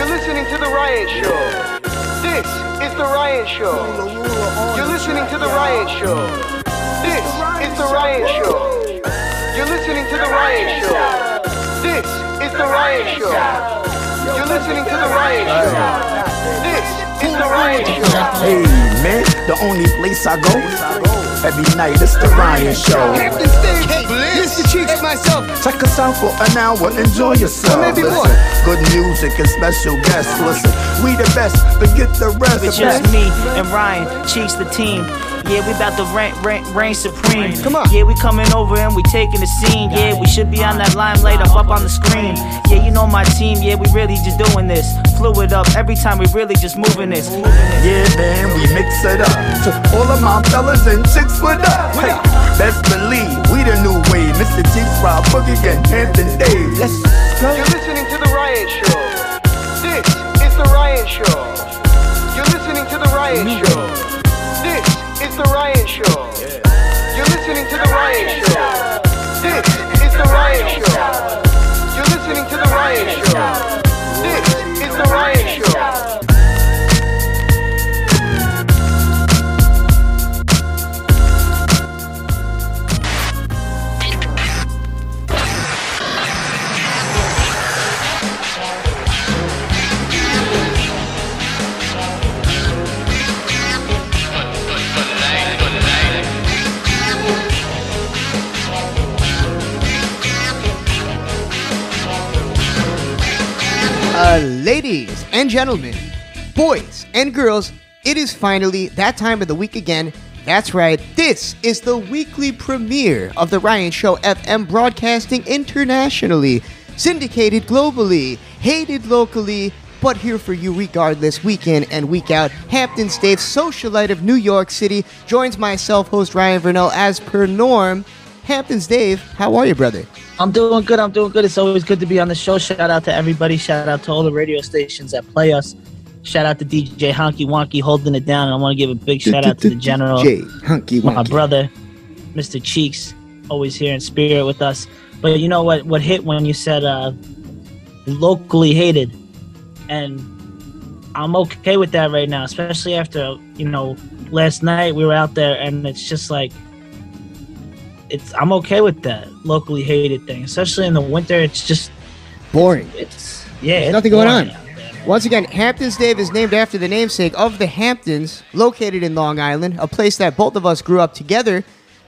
You're listening to The Ryan Show. This is The Ryan Show. You're listening to The Ryan Show. This is The Ryan Show. You're listening to The Ryan Show. This is The Ryan Show. You're listening to The Ryan Show. This is The Ryan Show. Hey, man, the only place I go. Every night, it's the Ryan Show. Hampton's Dave, Mr. Cheeks, and myself. Check us out for an hour, enjoy yourself. Maybe more. Good music and special guests. Listen, we the best, forget the rest. It's just me and Ryan, Cheeks the team. Yeah, we about to reign supreme. Come on. Yeah, we coming over and we taking the scene. Yeah, we should be on that limelight up on the screen. Yeah, you know my team, yeah, we really just doing this. Fluid up, every time we really just moving this. Yeah, man, we mix it up. To all of my fellas and chicks with us. Hey, best believe, we the new wave. Mr. Cheeks, Rob Boogie, and Hampton Dave. Let's go. You're listening to The Ryan Show. This is The Ryan Show. You're listening to The Ryan Show. This is The Ryan Show. You're listening to The Ryan Show. This is The Ryan Show. You're listening to The Ryan Show. This is The Ryan Show. Ladies and gentlemen, boys and girls, it is finally that time of the week again. That's right, this is the weekly premiere of The Ryan Show FM, broadcasting internationally, syndicated globally, hated locally, but here for you regardless, week in and week out. Hampton's Dave, socialite of New York City, joins myself, host Ryan Vernell, as per norm. Hampton's Dave, how are you, brother? I'm doing good. It's always good to be on the show. Shout out to everybody. Shout out to all the radio stations that play us. Shout out to DJ Honky Wonky holding it down. And I want to give a big shout out to the general, my brother, Mr. Cheeks, always here in spirit with us. But you know what hit when you said locally hated? And I'm okay with that right now, especially after, you know, last night we were out there and it's just like, I'm okay with that locally hated thing, especially in the winter. It's just boring. There's nothing going on. Once again, Hampton's Dave is named after the namesake of the Hamptons, located in Long Island, a place that both of us grew up together.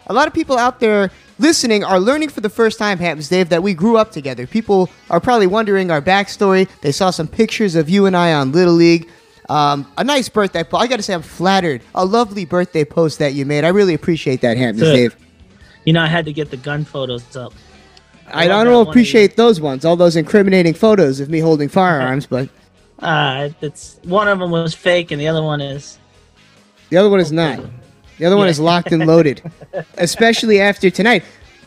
A lot of people out there listening are learning for the first time, Hampton's Dave, that we grew up together. People are probably wondering our backstory. They saw some pictures of you and I on Little League. A nice birthday post. I got to say, I'm flattered. A lovely birthday post that you made. I really appreciate that, Hampton's Dave. You know, I had to get the gun photos up. I don't appreciate those ones, all those incriminating photos of me holding firearms, but... it's one of them was fake, and the other one is... The other one is not. The other one is locked and loaded, especially after tonight.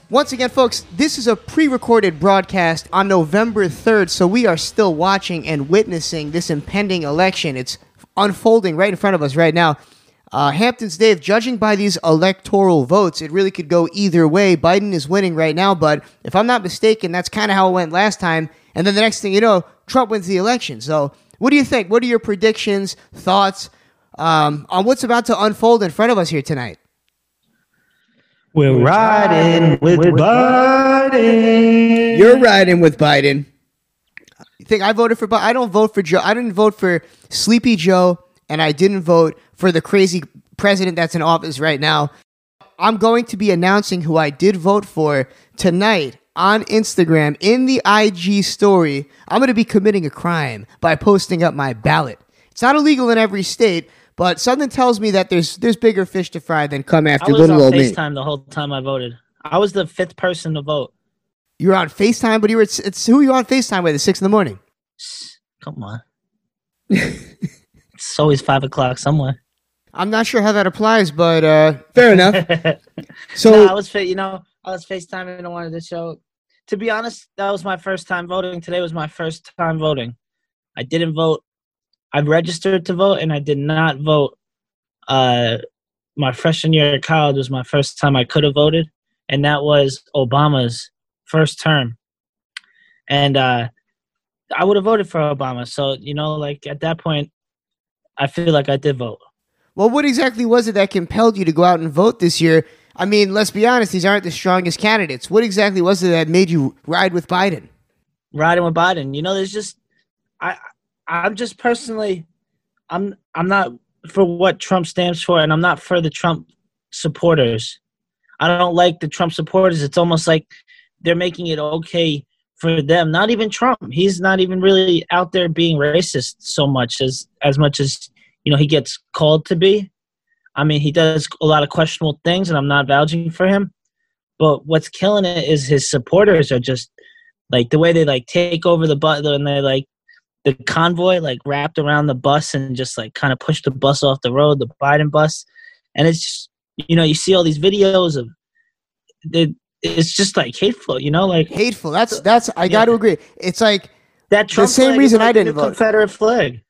Once again, folks, this is a pre-recorded broadcast on November 3rd, so we are still watching and witnessing this impending election. It's unfolding right in front of us right now. Hampton's Dave, judging by these electoral votes, it really could go either way. Biden is winning right now, but if I'm not mistaken, that's kind of how it went last time. And then the next thing you know, Trump wins the election. So what do you think? What are your predictions, thoughts on what's about to unfold in front of us here tonight? We're riding with Biden. You're riding with Biden. You think I voted for Biden? I don't vote for Joe. I didn't vote for Sleepy Joe, and I didn't vote for the crazy president that's in office right now. I'm going to be announcing who I did vote for tonight on Instagram in the IG story. I'm going to be committing a crime by posting up my ballot. It's not illegal in every state, but something tells me that there's bigger fish to fry than come after little old me. I was on FaceTime the whole time I voted. I was the fifth person to vote. You were on FaceTime, but it's who you on FaceTime with at 6 in the morning? Come on. It's always 5 o'clock somewhere. I'm not sure how that applies, but fair enough. So I was FaceTiming and I wanted to show. To be honest, that was my first time voting. Today was my first time voting. I didn't vote. I registered to vote, and I did not vote. My freshman year at college was my first time I could have voted, and that was Obama's first term. And I would have voted for Obama. So, you know, like at that point, I feel like I did vote. Well, what exactly was it that compelled you to go out and vote this year? I mean, let's be honest, these aren't the strongest candidates. What exactly was it that made you ride with Biden? Riding with Biden. You know, there's just, I'm just personally, I'm not for what Trump stands for, and I'm not for the Trump supporters. I don't like the Trump supporters. It's almost like they're making it okay for them. Not even Trump. He's not even really out there being racist so much as, you know, he gets called to be. I mean, he does a lot of questionable things, and I'm not vouching for him. But what's killing it is his supporters are just like the way they like take over the bus, and they like the convoy like wrapped around the bus and just like kind of push the bus off the road, the Biden bus. And it's just, you know, you see all these videos of it's just like hateful, you know, like hateful. That's I got to agree. It's like that Trump the same flag reason is like I didn't vote. Confederate flag.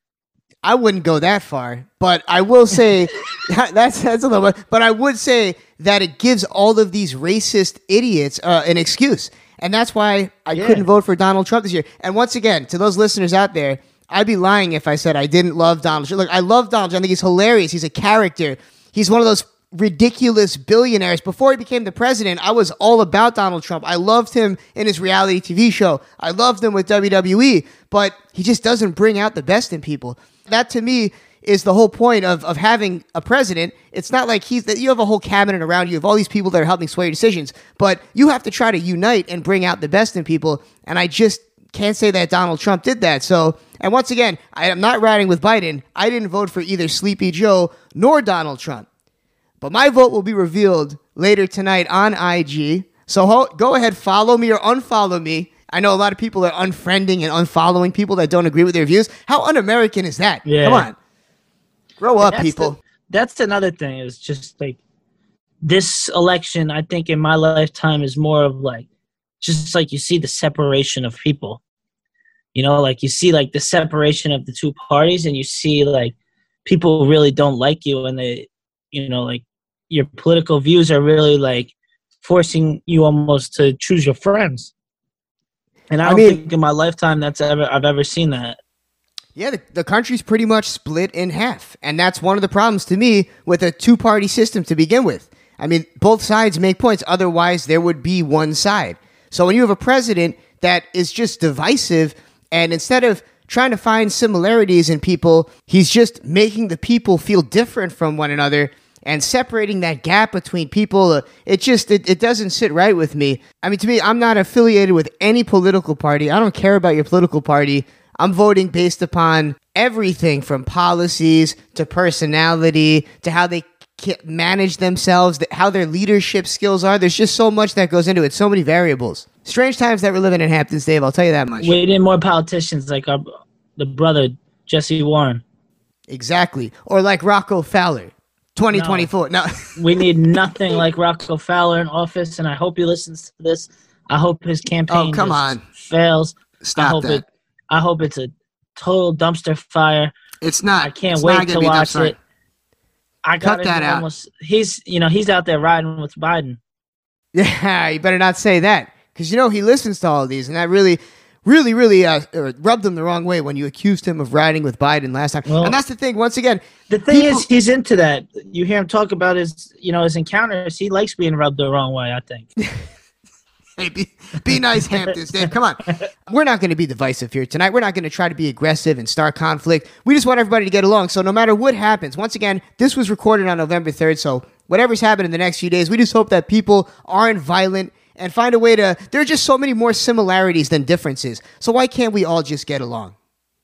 I wouldn't go that far, but I will say that's a little bit. But I would say that it gives all of these racist idiots an excuse, and that's why I couldn't vote for Donald Trump this year. And once again, to those listeners out there, I'd be lying if I said I didn't love Donald Trump. Look, I love Donald Trump. I think he's hilarious. He's a character. He's one of those ridiculous billionaires. Before he became the president, I was all about Donald Trump. I loved him in his reality TV show. I loved him with WWE, but he just doesn't bring out the best in people. That to me is the whole point of having a president. It's not like you have a whole cabinet around you of all these people that are helping sway your decisions, but you have to try to unite and bring out the best in people. And I just can't say that Donald Trump did that. So, and once again, I am not riding with Biden. I didn't vote for either Sleepy Joe nor Donald Trump, but my vote will be revealed later tonight on IG. So go ahead, follow me or unfollow me. I know a lot of people are unfriending and unfollowing people that don't agree with their views. How un-American is that? Yeah. Come on. Grow up, people. That's another thing. It's just like this election, I think in my lifetime, is more of like just like you see the separation of people. You know, like you see like the separation of the two parties, and you see like people really don't like you, and they, you know, like your political views are really like forcing you almost to choose your friends. And I don't think in my lifetime I've ever seen that. Yeah, the country's pretty much split in half. And that's one of the problems to me with a two-party system to begin with. I mean, both sides make points. Otherwise, there would be one side. So when you have a president that is just divisive, and instead of trying to find similarities in people, he's just making the people feel different from one another and separating that gap between people, it doesn't sit right with me. I mean, to me, I'm not affiliated with any political party. I don't care about your political party. I'm voting based upon everything from policies to personality to how they manage themselves, how their leadership skills are. There's just so much that goes into it, so many variables. Strange times that we're living in Hampton's Dave, I'll tell you that much. We need more politicians like the brother, Jesse Warren. Exactly. Or like Rocco Fowler. 2024. No. We need nothing like Rocco Fowler in office, and I hope he listens to this. I hope his campaign fails. Stop that. I hope it's a total dumpster fire. It's not. I can't wait to watch it. I got that out. He's out there riding with Biden. Yeah, you better not say that, because you know he listens to all of these, and that really, really, really rubbed him the wrong way when you accused him of riding with Biden last time. Well, and that's the thing. Once again, the thing is, he's into that. You hear him talk about his encounters. He likes being rubbed the wrong way, I think. Hey, be nice, Hampton's Dave. Come on. We're not going to be divisive here tonight. We're not going to try to be aggressive and start conflict. We just want everybody to get along. So no matter what happens, once again, this was recorded on November 3rd. So whatever's happened in the next few days, we just hope that people aren't violent and find a way to... There are just so many more similarities than differences. So why can't we all just get along?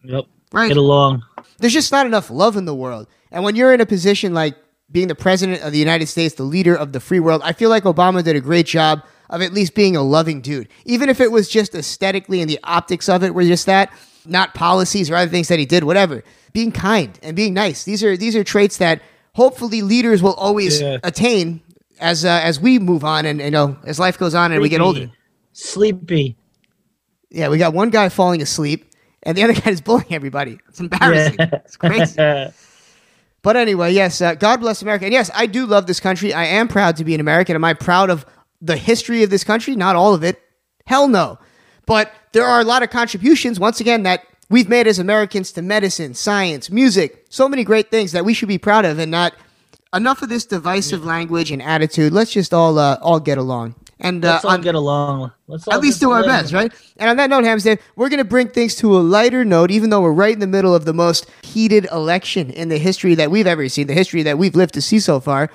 Yep. Right. Get along. There's just not enough love in the world. And when you're in a position like being the president of the United States, the leader of the free world, I feel like Obama did a great job of at least being a loving dude. Even if it was just aesthetically and the optics of it were just that, not policies or other things that he did, whatever. Being kind and being nice. These are traits that hopefully leaders will always attain as we move on and, you know, as life goes on and we get older. Sleepy. Yeah, we got one guy falling asleep and the other guy is bullying everybody. It's embarrassing. Yeah. It's crazy. But anyway, yes, God bless America. And yes, I do love this country. I am proud to be an American. Am I proud of the history of this country? Not all of it. Hell no. But there are a lot of contributions, once again, that we've made as Americans to medicine, science, music, so many great things that we should be proud of, and not enough of this divisive language and attitude. Let's just all get along. And let's all get along. Let's all at least do our best, right? And on that note, Hampton, we're going to bring things to a lighter note, even though we're right in the middle of the most heated election in the history that we've ever seen, the history that we've lived to see so far.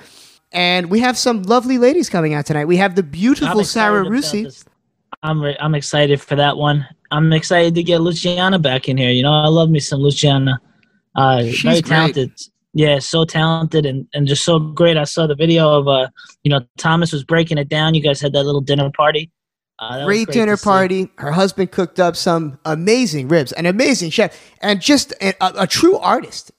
And we have some lovely ladies coming out tonight. We have the beautiful Sarah Russi. I'm excited for that one. I'm excited to get Luciana back in here. You know, I love me some Luciana. She's very talented. Great. Yeah, so talented and just so great. I saw the video of, you know, Thomas was breaking it down. You guys had that little dinner party. Great dinner party. Her husband cooked up some amazing ribs, an amazing chef, and just a true artist.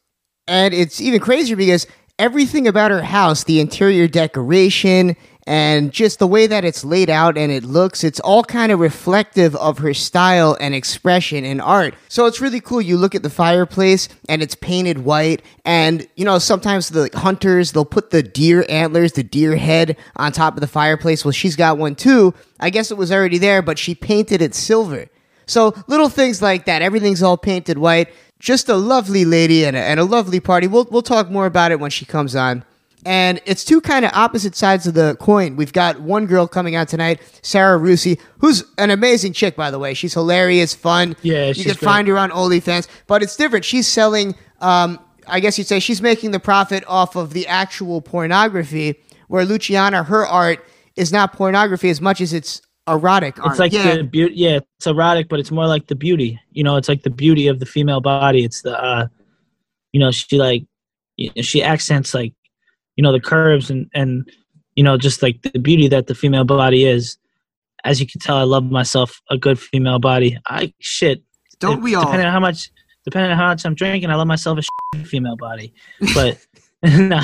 And it's even crazier because everything about her house, the interior decoration, and just the way that it's laid out and it looks, it's all kind of reflective of her style and expression in art. So it's really cool. You look at the fireplace and it's painted white. And, you know, sometimes the hunters, they'll put the deer antlers, the deer head on top of the fireplace. Well, she's got one too. I guess it was already there, but she painted it silver. So little things like that. Everything's all painted white. Just a lovely lady and a lovely party. We'll talk more about it when she comes on. And it's two kind of opposite sides of the coin. We've got one girl coming out tonight, Sarah Russi, who's an amazing chick, by the way. She's hilarious, fun. Yeah, she's You can find her on OnlyFans. But it's different. She's selling, I guess you'd say she's making the profit off of the actual pornography, where Luciana, her art, is not pornography as much as it's erotic art. It's like the beauty. Yeah, it's erotic, but it's more like the beauty. You know, it's like the beauty of the female body. It's the, you know, she accents like, you know, the curves and, you know, just like the beauty that the female body is. As you can tell, I love myself a good female body. Don't we all? Depending on how much I'm drinking, I love myself a shit female body. But, no.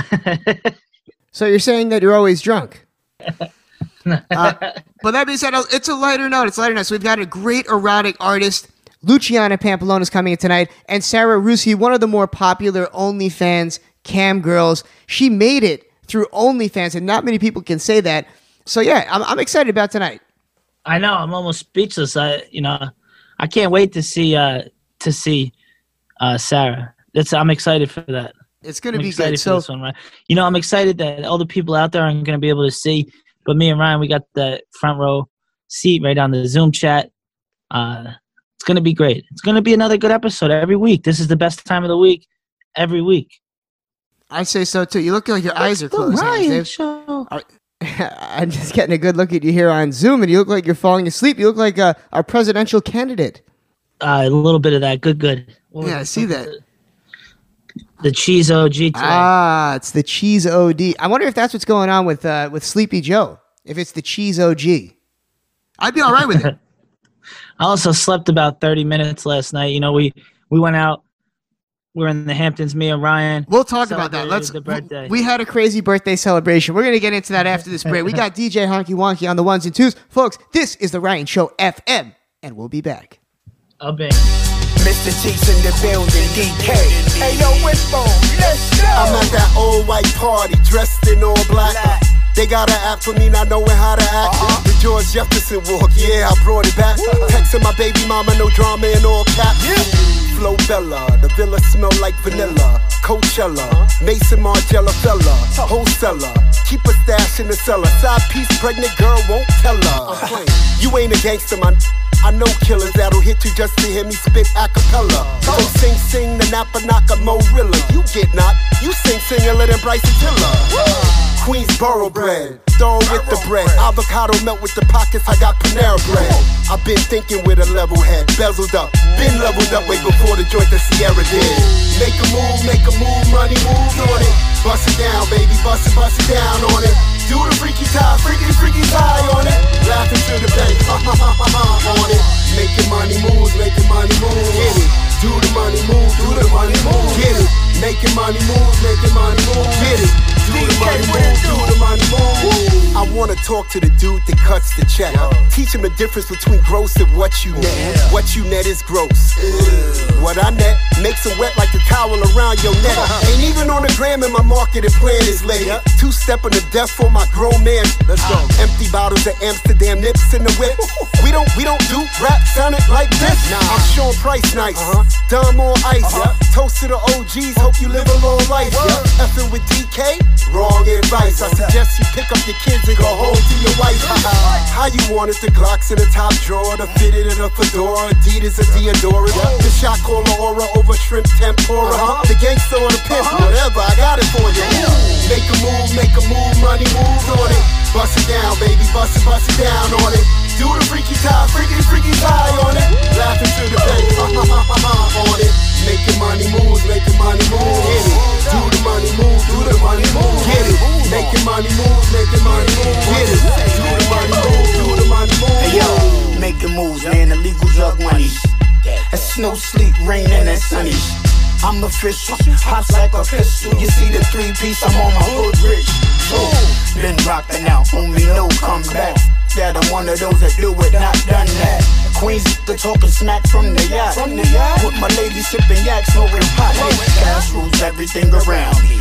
So you're saying that you're always drunk? But that being said, it's a lighter note. So we've got a great erotic artist. Luciana Pampalone is coming in tonight. And Sarah Russi, one of the more popular OnlyFans cam girls. She made it through OnlyFans, and not many people can say that. So yeah, I'm excited about tonight. I know, I'm almost speechless. I can't wait to see Sarah. I'm excited for that. It's gonna be good. So, this one, right? You know, I'm excited that all the people out there aren't gonna be able to see, but me and Ryan, we got the front row seat right on the Zoom chat. It's gonna be great. It's gonna be another good episode every week. This is the best time of the week every week. I say so too. You look like your eyes are closed. Ryan Show. I'm just getting a good look at you here on Zoom, and you look like you're falling asleep. You look like our presidential candidate. A little bit of that. Good. Yeah, I see that. The Cheese OG today. Ah, it's the Cheese OD. I wonder if that's what's going on with Sleepy Joe, if it's the Cheese OG. I'd be all right with it. I also slept about 30 minutes last night. You know, we went out. We're in the Hamptons, me and Ryan. We'll talk about that. We had a crazy birthday celebration. We're going to get into that after this break. We got DJ Honky Wonky on the ones and twos. Folks, this is The Ryan Show FM, and we'll be back. I'll be. Mr. Cheeks in the building, DK. Hey, yo, Whispo, let's go. I'm at that old white party, dressed in all black. They got an app for me not knowing how to act. The George Jefferson walk, yeah, I brought it back. Texting my baby mama, no drama in all caps. Yeah. Flo Bella, the villa smell like vanilla. Coachella, Mason Margiela fella, wholesaler. Keep a stash in the cellar. Side piece, pregnant girl won't tell her. You ain't a gangster, man. I know killers that'll hit you just to hear me spit a cappella. Go sing, the Napa Naka Mo Rilla. You get knocked, you sing Ella than Bryson Tiller. Queensboro bread, throw with the bread. Avocado melt with the pockets, I got Panera bread. I've been thinking with a level head, bezeled up. Been leveled up way before the joint that Sierra did. Make a move, money moves on it. Bust it down, baby, bust it down on it. Do the freaky tie on it. Laughing to the bank, on it. Making money moves, get it. Do the money move, get it. Making money moves, get it. Do the money move. I wanna talk to the dude that cuts the check. Teach him the difference between gross and what you net. What you net is gross. What I net, make makes it wet like the towel around your neck. Ain't even on the gram and my marketing plan is laid. Yep. Two-step on the desk for my grown man. Let's go. Empty bottles of Amsterdam nips in the whip. We don't do rap sounding like this. Nah. I'm showing price nice. Dumb on ice. Toast to the OGs. Hope you live a long life. Effing with DK? Wrong advice. I suggest you pick up your kids and go home to your wife. How you want it? The Glocks in the top drawer, the fitted in a fedora, Adidas a Diodora, the shot caller aura over shrimp tempura, the gangster or the pimp, whatever, I got it for you. Make a move, money moves on it. Bust it down, baby, bust it down on it. Do the freaky tie on it. Laughing to the bank, on it. Making money moves, get it. Do the money move, get it. Making money move, get it. Do the money move. Hey yo, making moves, man, illegal drug money. That's no sleep, rain, and that sunny. I'm official, pops like a pistol. You see the three-piece, I'm on my hood rich. Been rockin' out, homie, no comeback. That I'm one of those that do it, not done that. Queens, the talkin' smack from the yacht. With my lady sippin' yak, smoking pot. Cash rules everything around me.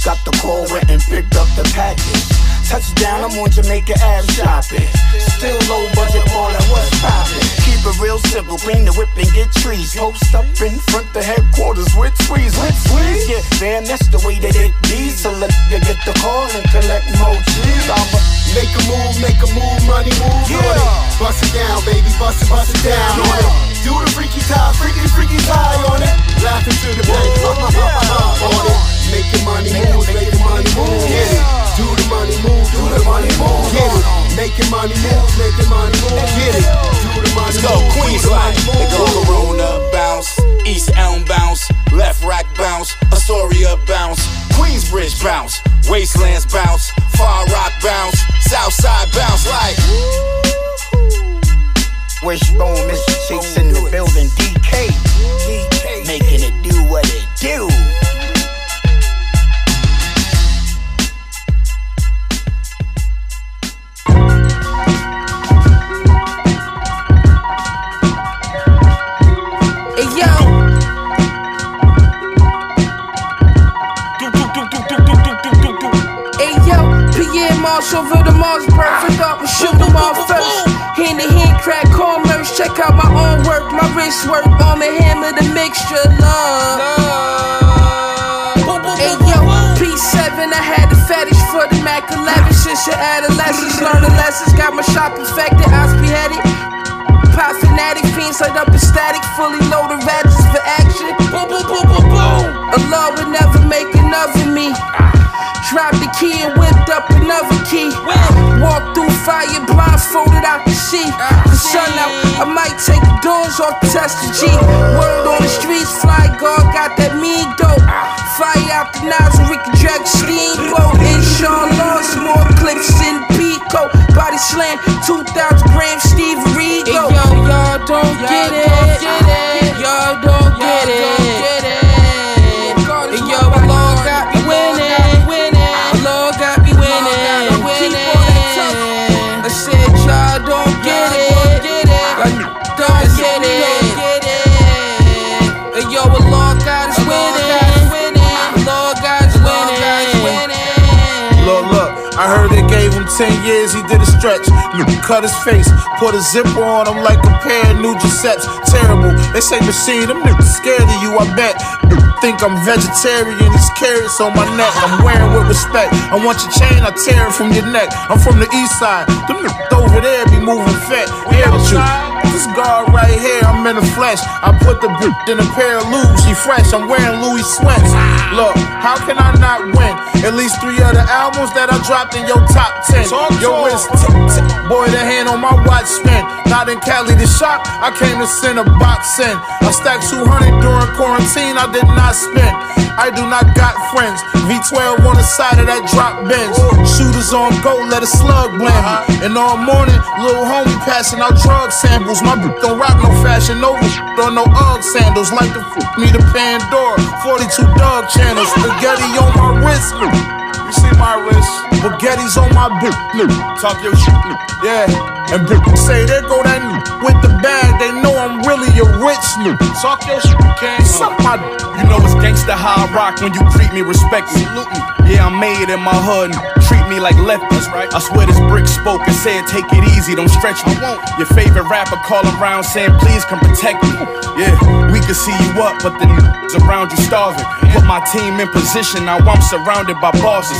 Got the call, went and picked up the package. Touchdown, I'm on Jamaica Ave shopping. Still low budget, all that was poppin'. Keep it real simple, clean the whip and get trees. Post up in front the headquarters with squeeze. Yeah, man, that's the way that it be. So let you get the call and collect more cheese. I'ma make a move, money move, on it. Bust it down, baby, bust it down on it. Do the freaky tie on it. Laughing to the bank, on it. Making money move, money move, get it. Do the money move, get it. Making money move, get it. Do the money move, go Queensland, the Corona bounce, East Elm bounce, Left Rack bounce, Astoria bounce, Queensbridge bounce, Wastelands bounce, Far Rock bounce, Southside bounce like. Wishbone, Mr. Cheeks in the building, DK, making it do what it do. Over the Mars, perfect up and shoot them all first. Hand to hand crack commerce, check out my own work, my wrist work on the hammer, the mixture love. Hey yo, P7, I had the fetish for the Mac 11 since your adolescence, learning lessons, got my shop infected, eyes beheaded. Pop fanatic, fiends light up ecstatic, fully loaded ratchets for action. Allah would never make enough of me. Dropped the key and whipped up another key. Walked through fire, blindfolded out the sheet. The sun out, I might take the doors off to test the G. Word on the streets, fly guard got that mean dope. Fly out the Nas and we can drag the steamboat. In Sean Lawrence, more clips in Pico. Body slam, 2,000 grams, Steve Rigo. Hey, yo, y'all don't get it. Y'all don't get it. I heard they gave him 10 years, he did a stretch. Cut his face, put a zipper on him like a pair of new Giuseppes. Terrible, they say machine, them niggas scared of you, I bet. Think I'm vegetarian, these carrots on my neck I'm wearing with respect. I want your chain, I tear it from your neck. I'm from the east side, them niggas over there be moving fat. Here with you, this guard right here, I'm in the flesh. I put the bitch in a pair of Louis, she fresh. I'm wearing Louis sweats. Look, how can I not win? At least 3 other albums that I dropped in your top 10. Yo, it's boy, the hand on my watch spin. Not in Cali to shop, I came to send a box in. I stacked 200 during quarantine, I did not spend. I do not got friends. V12 on the side of that drop bench. Shooters on go, let a slug blend me. And all morning, little homie passing out drug samples. My bitch don't rock no fashion over, don't no Ugg sandals. Like the fuck me to Pandora, 42 dog channels. Spaghetti on my wrist, you see my wrist. Spaghetti's on my bitch, talk your shit, yeah. And people say, there go that new with the bag, they know I'm really a rich new. Talk your shit, you can't suck my d. You know it's gangsta how I rock when you treat me, respect me. Yeah, I'm made in my hood, treat me like lefties. I swear this brick spoke and said, take it easy, don't stretch me. Your favorite rapper call around saying, please come protect me. Yeah, we can see you up, but the niggas around you starving. Put my team in position, now I'm surrounded by bosses.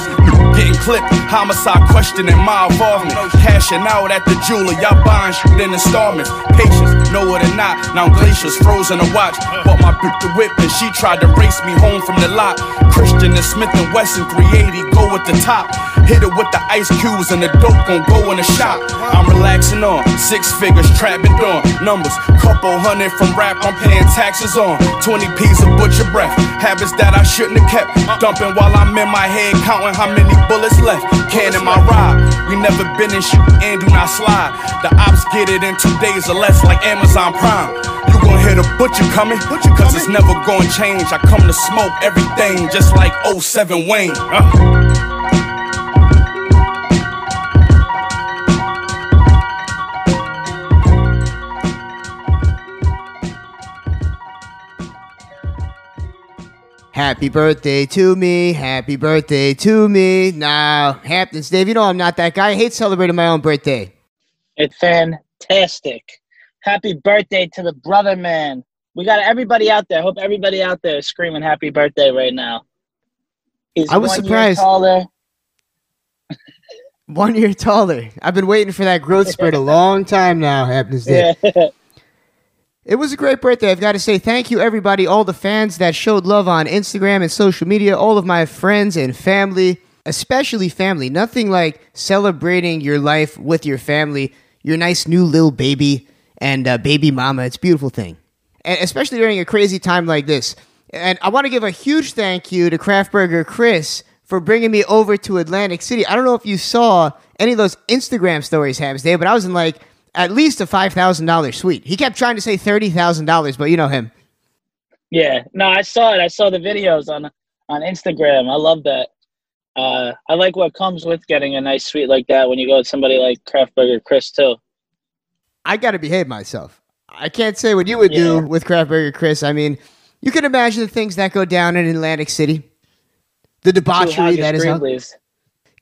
Getting clipped, homicide questioning my involvement. Cashing out at the jeweler, y'all buying shit in installments. Patience, know it or not, now glaciers frozen to watch. Bought my bitch the whip and she tried to race me home from the lot. Christian and Smith and Wesson 380 go at the top. Hit it with the ice cubes and the dope gon' go in the shop. I'm relaxing on, six figures trapping on. Numbers, couple hundred from rap, I'm paying taxes on. 20 P's of butcher breath, habits that I shouldn't have kept. Dumping while I'm in my head, counting how many bullets left. Canning my ride, we never been in shit and do not slide. The ops get it in 2 days or less like Amazon Prime. You gon' hear the butcher coming, cause it's never gon' change. I come to smoke everything just like 07 Wayne. Happy birthday to me, happy birthday to me. Now, Hampton's Dave, you know I'm not that guy. I hate celebrating my own birthday. It's fantastic. Happy birthday to the brother, man. We got everybody out there. Hope everybody out there is screaming happy birthday right now. He's I was one surprised. Year taller. 1 year taller. I've been waiting for that growth spurt a long time now, Hampton's Dave. Yeah. It was a great birthday. I've got to say thank you, everybody, all the fans that showed love on Instagram and social media, all of my friends and family, especially family. Nothing like celebrating your life with your family, your nice new little baby and baby mama. It's a beautiful thing, and especially during a crazy time like this. And I want to give a huge thank you to Kraftburger Chris for bringing me over to Atlantic City. I don't know if you saw any of those Instagram stories, Ham's Day, but I was in like at least a $5,000 suite. He kept trying to say $30,000, but you know him. Yeah, no, I saw it. I saw the videos on Instagram. I love that. I like what comes with getting a nice suite like that when you go with somebody like Kraftburger Chris, too. I got to behave myself. I can't say what you would do with Kraftburger Chris. I mean, you can imagine the things that go down in Atlantic City. The debauchery that is up.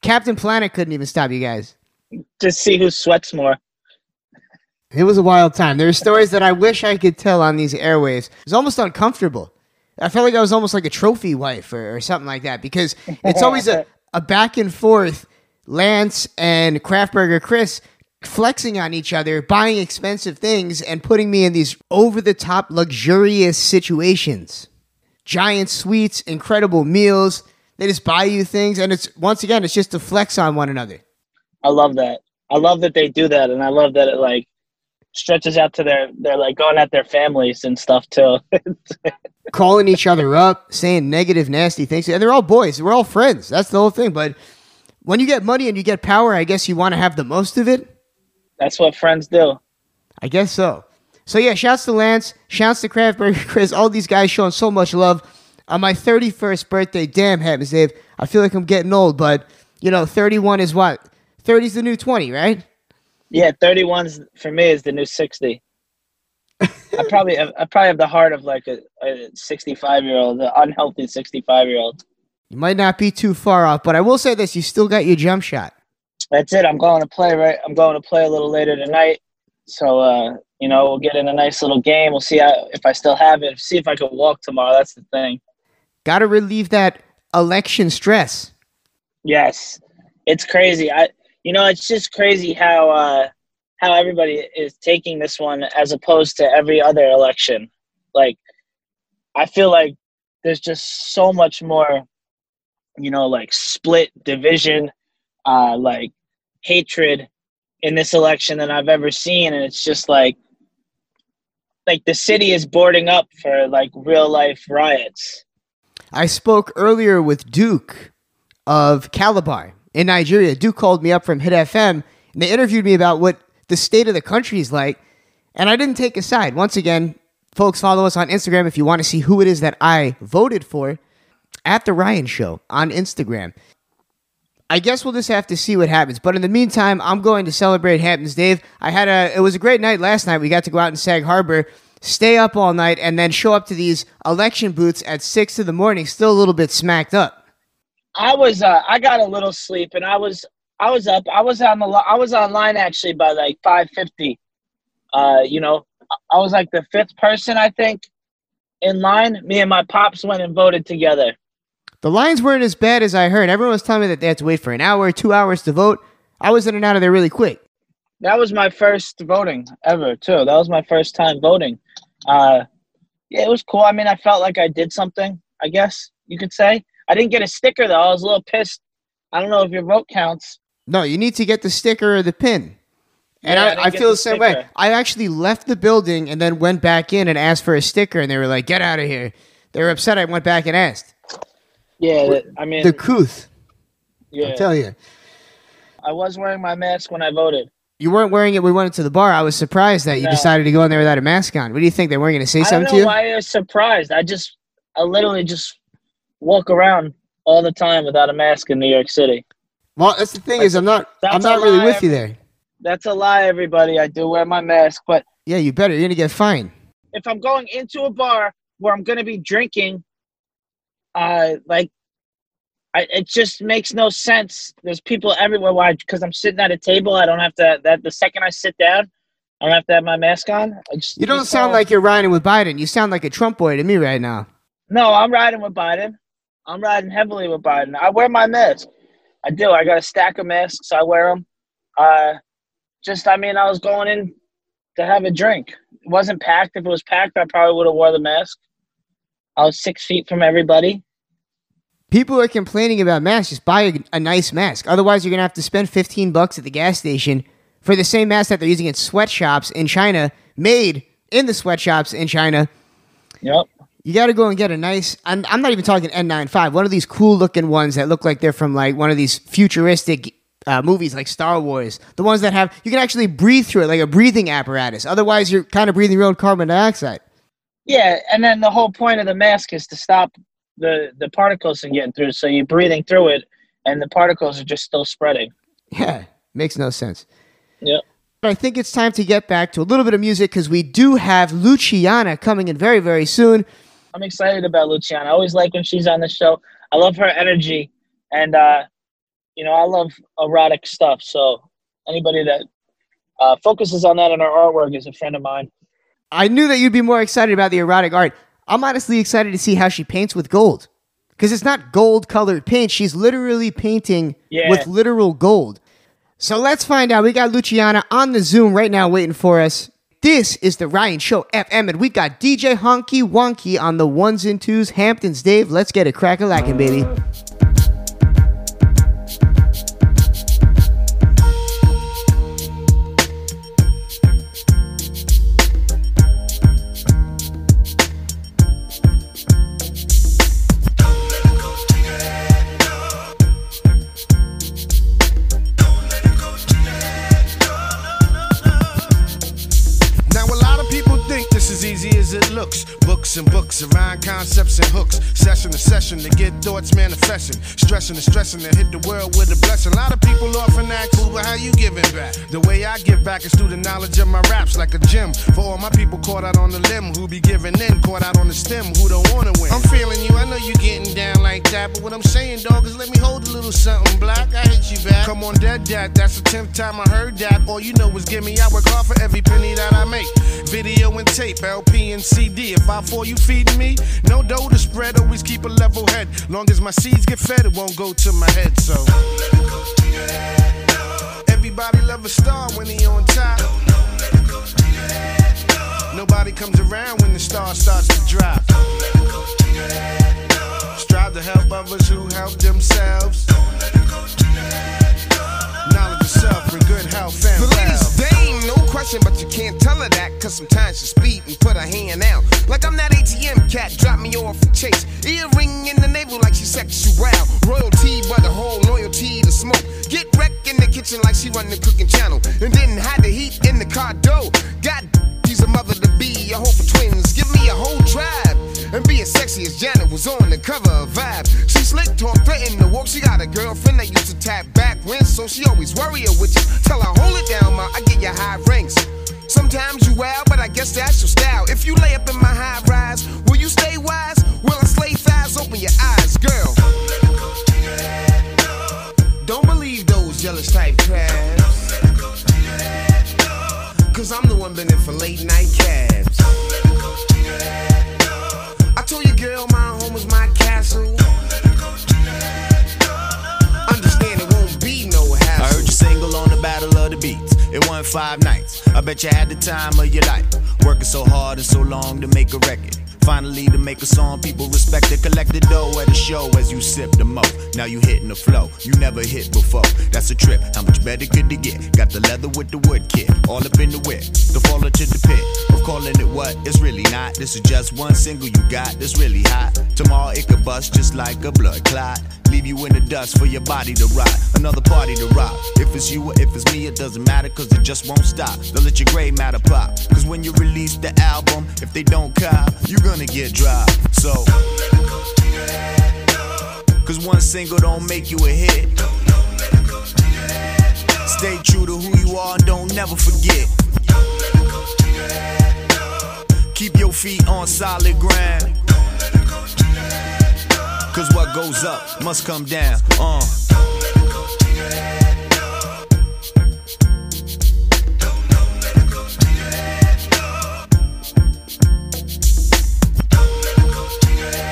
Captain Planet couldn't even stop you guys. Just see who sweats more. It was a wild time. There are stories that I wish I could tell on these airwaves. It was almost uncomfortable. I felt like I was almost like a trophy wife or something like that, because it's always a back and forth. Lance and Kraftburger Chris flexing on each other, buying expensive things, and putting me in these over-the-top luxurious situations. Giant suites, incredible meals. They just buy you things, and it's once again, it's just to flex on one another. I love that. I love that they do that, and I love that it like stretches out to they're like going at their families and stuff too. Calling each other up, saying negative, nasty things. And they're all boys. We're all friends. That's the whole thing. But when you get money and you get power, I guess you want to have the most of it. That's what friends do. I guess so. So yeah, shouts to Lance, shouts to Kraftburger Chris, all these guys showing so much love. On my 31st birthday, damn, Hampton's Dave, I feel like I'm getting old, but you know, 31 is what? 30's the new 20, right? Yeah, 31's for me is the new 60. I probably have the heart of like a 65-year-old, an unhealthy 65-year-old. You might not be too far off, but I will say this: you still got your jump shot. That's it. I'm going to play. Right, I'm going to play a little later tonight. So you know, we'll get in a nice little game. We'll see if I still have it. See if I can walk tomorrow. That's the thing. Got to relieve that election stress. Yes, it's crazy. You know, it's just crazy how everybody is taking this one as opposed to every other election. Like, I feel like there's just so much more, you know, like split, division, like hatred in this election than I've ever seen. And it's just like the city is boarding up for like real life riots. I spoke earlier with Duke of Calabar. In Nigeria, Duke called me up from Hit FM, and they interviewed me about what the state of the country is like, and I didn't take a side. Once again, folks, follow us on Instagram if you want to see who it is that I voted for, at The Ryan Show on Instagram. I guess we'll just have to see what happens. But in the meantime, I'm going to celebrate Hampton's Dave. It was a great night last night. We got to go out in Sag Harbor, stay up all night, and then show up to these election booths at 6 in the morning, still a little bit smacked up. I got a little sleep, and I was up. I was online actually by like 5:50. I was like the fifth person, I think, in line. Me and my pops went and voted together. The lines weren't as bad as I heard. Everyone was telling me that they had to wait for an hour, 2 hours to vote. I was in and out of there really quick. That was my first voting ever, too. That was my first time voting. Yeah, it was cool. I mean, I felt like I did something, I guess you could say. I didn't get a sticker, though. I was a little pissed. I don't know if your vote counts. No, you need to get the sticker or the pin. And yeah, I feel the same way. I actually left the building and then went back in and asked for a sticker, and they were like, get out of here. They were upset I went back and asked. Yeah, I mean... the couth. Yeah. I'll tell you. I was wearing my mask when I voted. You weren't wearing it when we went into the bar. I was surprised that you decided to go in there without a mask on. What do you think? They weren't going to say something to you? I don't know why I was surprised. I literally just walk around all the time without a mask in New York City. Well, that's the thing, I'm not really with you there. That's a lie, everybody. I do wear my mask, but... yeah, you better. You're going to get fined. If I'm going into a bar where I'm going to be drinking... it just makes no sense. There's people everywhere. Why? Because I'm sitting at a table. I don't have to. The second I sit down, I don't have to have my mask on. You don't sound like you're riding with Biden. You sound like a Trump boy to me right now. No, I'm riding with Biden. I'm riding heavily with Biden. I wear my mask. I do. I got a stack of masks. I wear them. I was going in to have a drink. It wasn't packed. If it was packed, I probably would have wore the mask. I was 6 feet from everybody. People are complaining about masks. Just buy a nice mask. Otherwise, you're going to have to spend $15 at the gas station for the same mask that they're using in sweatshops in China, made in the sweatshops in China. Yep. You got to go and get a nice... I'm not even talking N95. One of these cool-looking ones that look like they're from like one of these futuristic movies like Star Wars. The ones that have... you can actually breathe through it like a breathing apparatus. Otherwise, you're kind of breathing your own carbon dioxide. Yeah, and then the whole point of the mask is to stop the particles from getting through. So you're breathing through it, and the particles are just still spreading. Yeah, makes no sense. Yeah. But I think it's time to get back to a little bit of music because we do have Luciana coming in very, very soon. I'm excited about Luciana. I always like when she's on the show. I love her energy, and, I love erotic stuff. So anybody that focuses on that in our artwork is a friend of mine. I knew that you'd be more excited about the erotic art. I'm honestly excited to see how she paints with gold. Because it's not gold-colored paint. She's literally painting with literal gold. So let's find out. We got Luciana on the Zoom right now waiting for us. This is The Ryan Show FM, and we got DJ Honky Wonky on the ones and twos, Hampton's Dave. Let's get it crack-a-lackin', baby. And books around concepts and hooks, session to session to get thoughts manifesting, stressing and stressing to hit the world with a blessing. A lot of people often ask, well, how you giving back? The way I give back is through the knowledge of my raps, like a gym for all my people caught out on the limb, who be giving in, caught out on the stem, who don't wanna win. I'm feeling you, I know you getting down like that, but what I'm saying, dog, is let me hold a little something black. I hit you back. Come on, dead dad, that's the 10th time I heard that. All you know is give me, I work hard for every penny that I make. Video and tape, LP and CD. If I fall, you feeding me? No dough to spread, always keep a level head. Long as my seeds get fed, it won't go to my head, so. Don't let it go to your head, no. Everybody love a star when he on top. Don't let it go to your head, no. Nobody comes around when the star starts to drop. Don't let it go to your head, no. Strive to help others who help themselves. Don't let it go to your head, no. Knowledge of self and good health and the ladies, they ain't no question, but you can't tell her that, cause sometimes she speed and put her hand out. Like I'm that ATM cat, drop me off and chase. Earring in the navel like she sexual. Royalty, but the whole loyalty to smoke. Get wrecked in the kitchen like she run the cooking channel. And then hide the heat in the car door. God, she's a mother to be, a home for twins. Give me a whole tribe. and being sexy as Janet was on the cover of Vibe. She slick talk, threatened to walk. She got a girlfriend that used to tap back when, so she always worry her witches. Tell her hold it down, ma, I get you high ranks. Sometimes you wild, but I guess that's your style. If you lay up in my high rise, will you stay wise? Will I slay thighs? Open your eyes, girl. Don't let it go to your head, no. Don't believe those jealous type crabs. Don't let it go to your head, no. Cause I'm the one been in for late night cabs. Don't let it go to your head, no. I told you, girl, my home is my castle. Don't let it go to your head, no. Understand it won't be no hassle. I heard you single on the Battle of the Beats. It won 5 nights. I bet you had the time of your life, working so hard and so long to make a record. Finally to make a song people respect it. Collect the dough at a show as you sip the mo. Now you hitting the flow you never hit before. That's a trip, how much better could it get? Got the leather with the wood kit, all up in the whip. The faller to the pit of calling it what it's really not. This is just one single you got that's really hot. Tomorrow it could bust just like a blood clot. Leave you in the dust for your body to rot. Another party to rock. If it's you or if it's me, it doesn't matter, cause it just won't stop. They'll let your gray matter pop. Cause when you release the album, if they don't cop, you're gonna get dry. So don't let it go to your head, no. Cause one single don't make you a hit. Don't let it go to your head, no. Stay true to who you are and don't never forget. Don't let it go to your head, no. Keep your feet on solid ground. Don't let it go to your head. Cause what goes up must come down. Don't let it go to your head, no. Don't let it go to your head, no. Don't let it go to your head, no. Don't let it go to your head,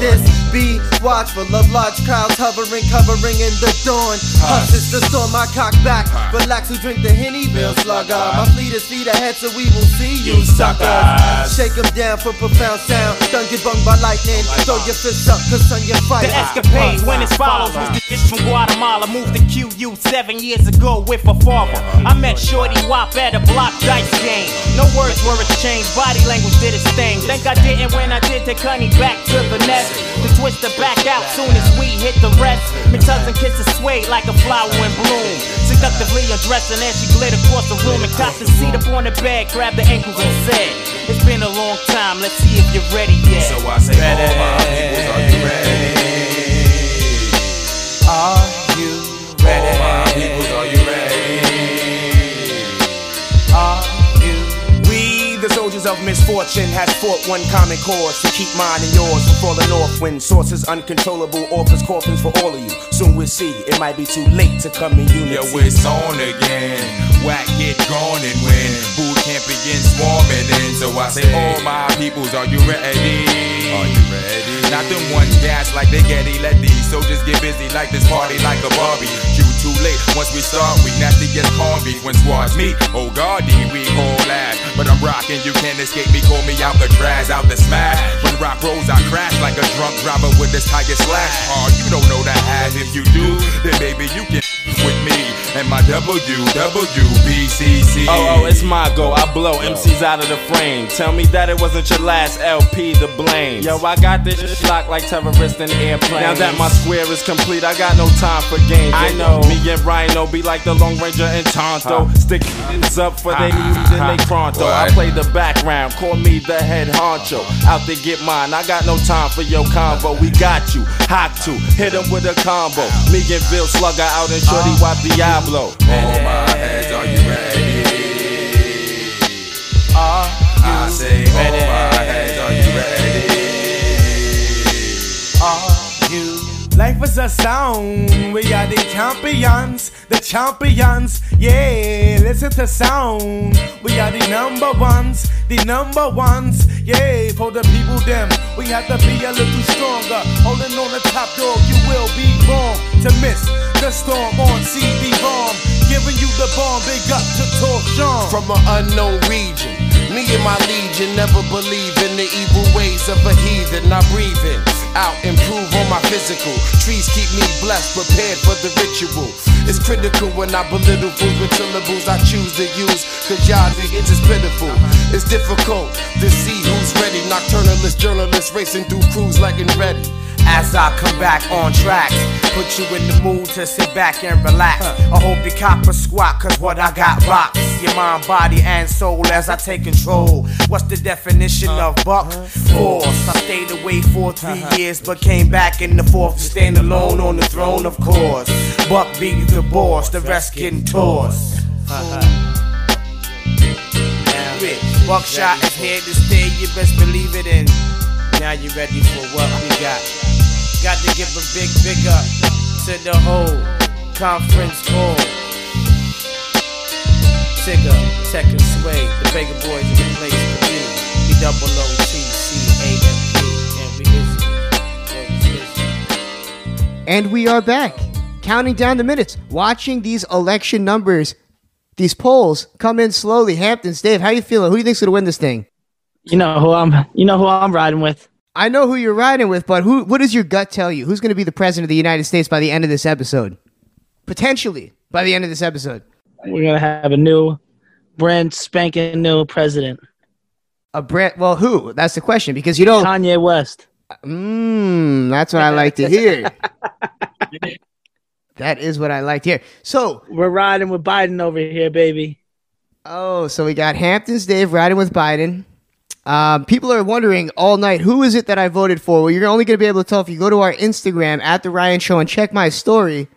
no. Watchful of large crowds hovering, covering in the dawn. Huss is the storm, I cock back. Relax, we drink the Henny, real slugger. My fleet is feet ahead, so we will see you suckers. Shake them down for profound sound. Don't get bunged by lightning. Throw your fists up, cause on your fight. The escapade when it follows was the bitch from Guatemala. Moved to QU 7 years ago with her father. I met Shorty Wop at a block dice game. No words were exchanged, body language did its thing. Think I didn't when I did take honey back to the nest. To twist the back out soon as we hit the rest. My cousin kisses sway like a flower in bloom. Seductively undressing as she glittered across the room and copped the seat up on the bed, grabbed the ankles and said, it's been a long time, let's see if you're ready yet. So I say, ready. All my peoples, are you ready? Are you ready? All my peoples, are you ready? Are you? We, the soldiers of misfortune, has fought one common cause to keep mine and yours from falling off when sources uncontrollable offers coffins for all of you. Soon we'll see, it might be too late to come in unity. Yo, it's on again, whack get gone and win. Boot camp begins swarming in, so I say, all my peoples, are you ready? Are you ready? Not them ones gas like they get it, let these soldiers get busy like this party like a Barbie. You too late, once we start, we nasty as corn beef. When squads meet, oh God, we all laugh. But I'm rocking, you can't escape me, call me out the trash, out the smash. When rock rolls, I crash like a drunk driver with this tiger slash. Oh, you don't know that half. If you do, then baby you can with me and my WWBCC. Oh, it's my go, I blow MCs out of the frame. Tell me that it wasn't your last LP to blame. Yo, I got this shit locked like terrorists in airplanes. Now that my square is complete, I got no time for games. I know, me and Rhino be like the Lone Ranger and Tonto. Stick things up for they music and they pronto. I play the background, call me the head honcho. Out there get mine, I got no time for your combo. We got you, hot to, hit him with a combo. Me and Bill Slugger out in Shorty Wap Diablo. All my heads, are you ready? the sound. We are the champions, yeah. Listen to sound. We are the number ones, yeah. For the people, them, we have to be a little stronger. Holding on the top dog, you will be wrong to miss the storm on CD-ROM. Giving you the bomb, big up to Torchon. From an unknown region, me and my legion never believe in the evil ways of a heathen. I breathe in, out, improve on my physical. Trees keep me blessed, prepared for the ritual. It's critical when I belittle fools with syllables I choose to use, cause y'all niggas is pitiful. It's difficult to see who's ready. Nocturnalist journalists racing through crews like in ready. As I come back on track, put you in the mood to sit back and relax. I hope you cop a squat, cause what I got rocks your mind, body, and soul as I take control. What's the definition of buck? Force. I stayed away for 3 years, but came back in the fourth to stand alone on the throne, of course. Buck beat the boss, the rest getting tossed. Buckshot is here to stay, you best believe it in. Now you ready for what we got. Got to give a big up to the whole conference call. Tigger, Tech and Sway, the Bagel Boys in the place to be. We DOOTCAMP, and we busy. And we are back, counting down the minutes, watching these election numbers, these polls come in slowly. Hampton's Dave, how you feeling? Who do you think's gonna win this thing? You know who I'm riding with. I know who you're riding with, but who? What does your gut tell you? Who's going to be the president of the United States by the end of this episode? Potentially by the end of this episode, we're going to have a new, brand spanking new president. A brand? Well, who? That's the question, because you don't. Kanye West. That's what I like to hear. That is what I like to hear. So we're riding with Biden over here, baby. Oh, so we got Hampton's Dave riding with Biden. People are wondering all night, who is it that I voted for? Well, you're only going to be able to tell if you go to our Instagram at The Ryan Show and check my story.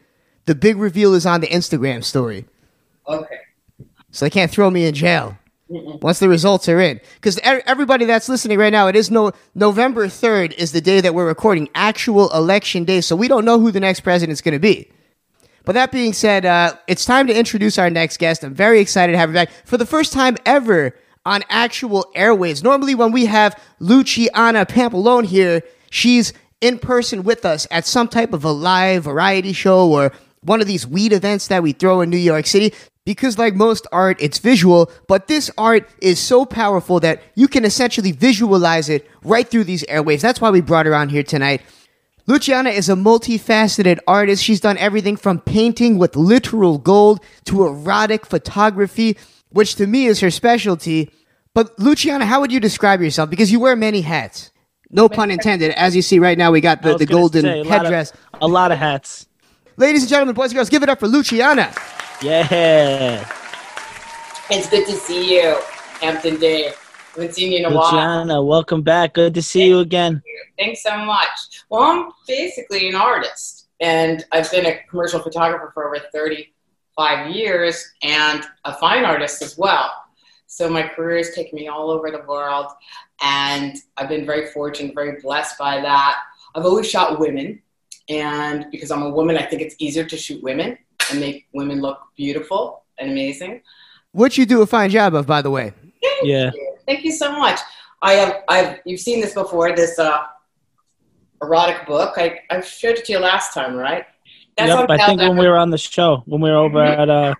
The big reveal is on the Instagram story. Okay. So they can't throw me in jail once the results are in. Because everybody that's listening right now, it is November 3rd is the day that we're recording, actual election day. So we don't know who the next president's going to be. But that being said, it's time to introduce our next guest. I'm very excited to have her back for the first time ever on actual airwaves. Normally when we have Luciana Pampalone here, she's in person with us at some type of a live variety show or one of these weed events that we throw in New York City, because like most art, it's visual, but this art is so powerful that you can essentially visualize it right through these airwaves. That's why we brought her on here tonight. Luciana is a multifaceted artist. She's done everything from painting with literal gold to erotic photography, which to me is her specialty. But Luciana, how would you describe yourself? Because you wear many hats. No pun intended. As you see right now, we got the golden headdress. A lot of hats. Ladies and gentlemen, boys and girls, give it up for Luciana. Yeah. It's good to see you, Hampton Dave. I haven't seen you in a while. Luciana, welcome back. Good to see you again. Thanks so much. Well, I'm basically an artist, and I've been a commercial photographer for over 35 years and a fine artist as well. So my career has taken me all over the world, and I've been very fortunate, very blessed by that. I've always shot women, and because I'm a woman, I think it's easier to shoot women and make women look beautiful and amazing. Which you do a fine job of, by the way. Thank you. Thank you so much. You've seen this before, this erotic book. I showed it to you last time, right? Yep, I think when we were on the show, when we were over at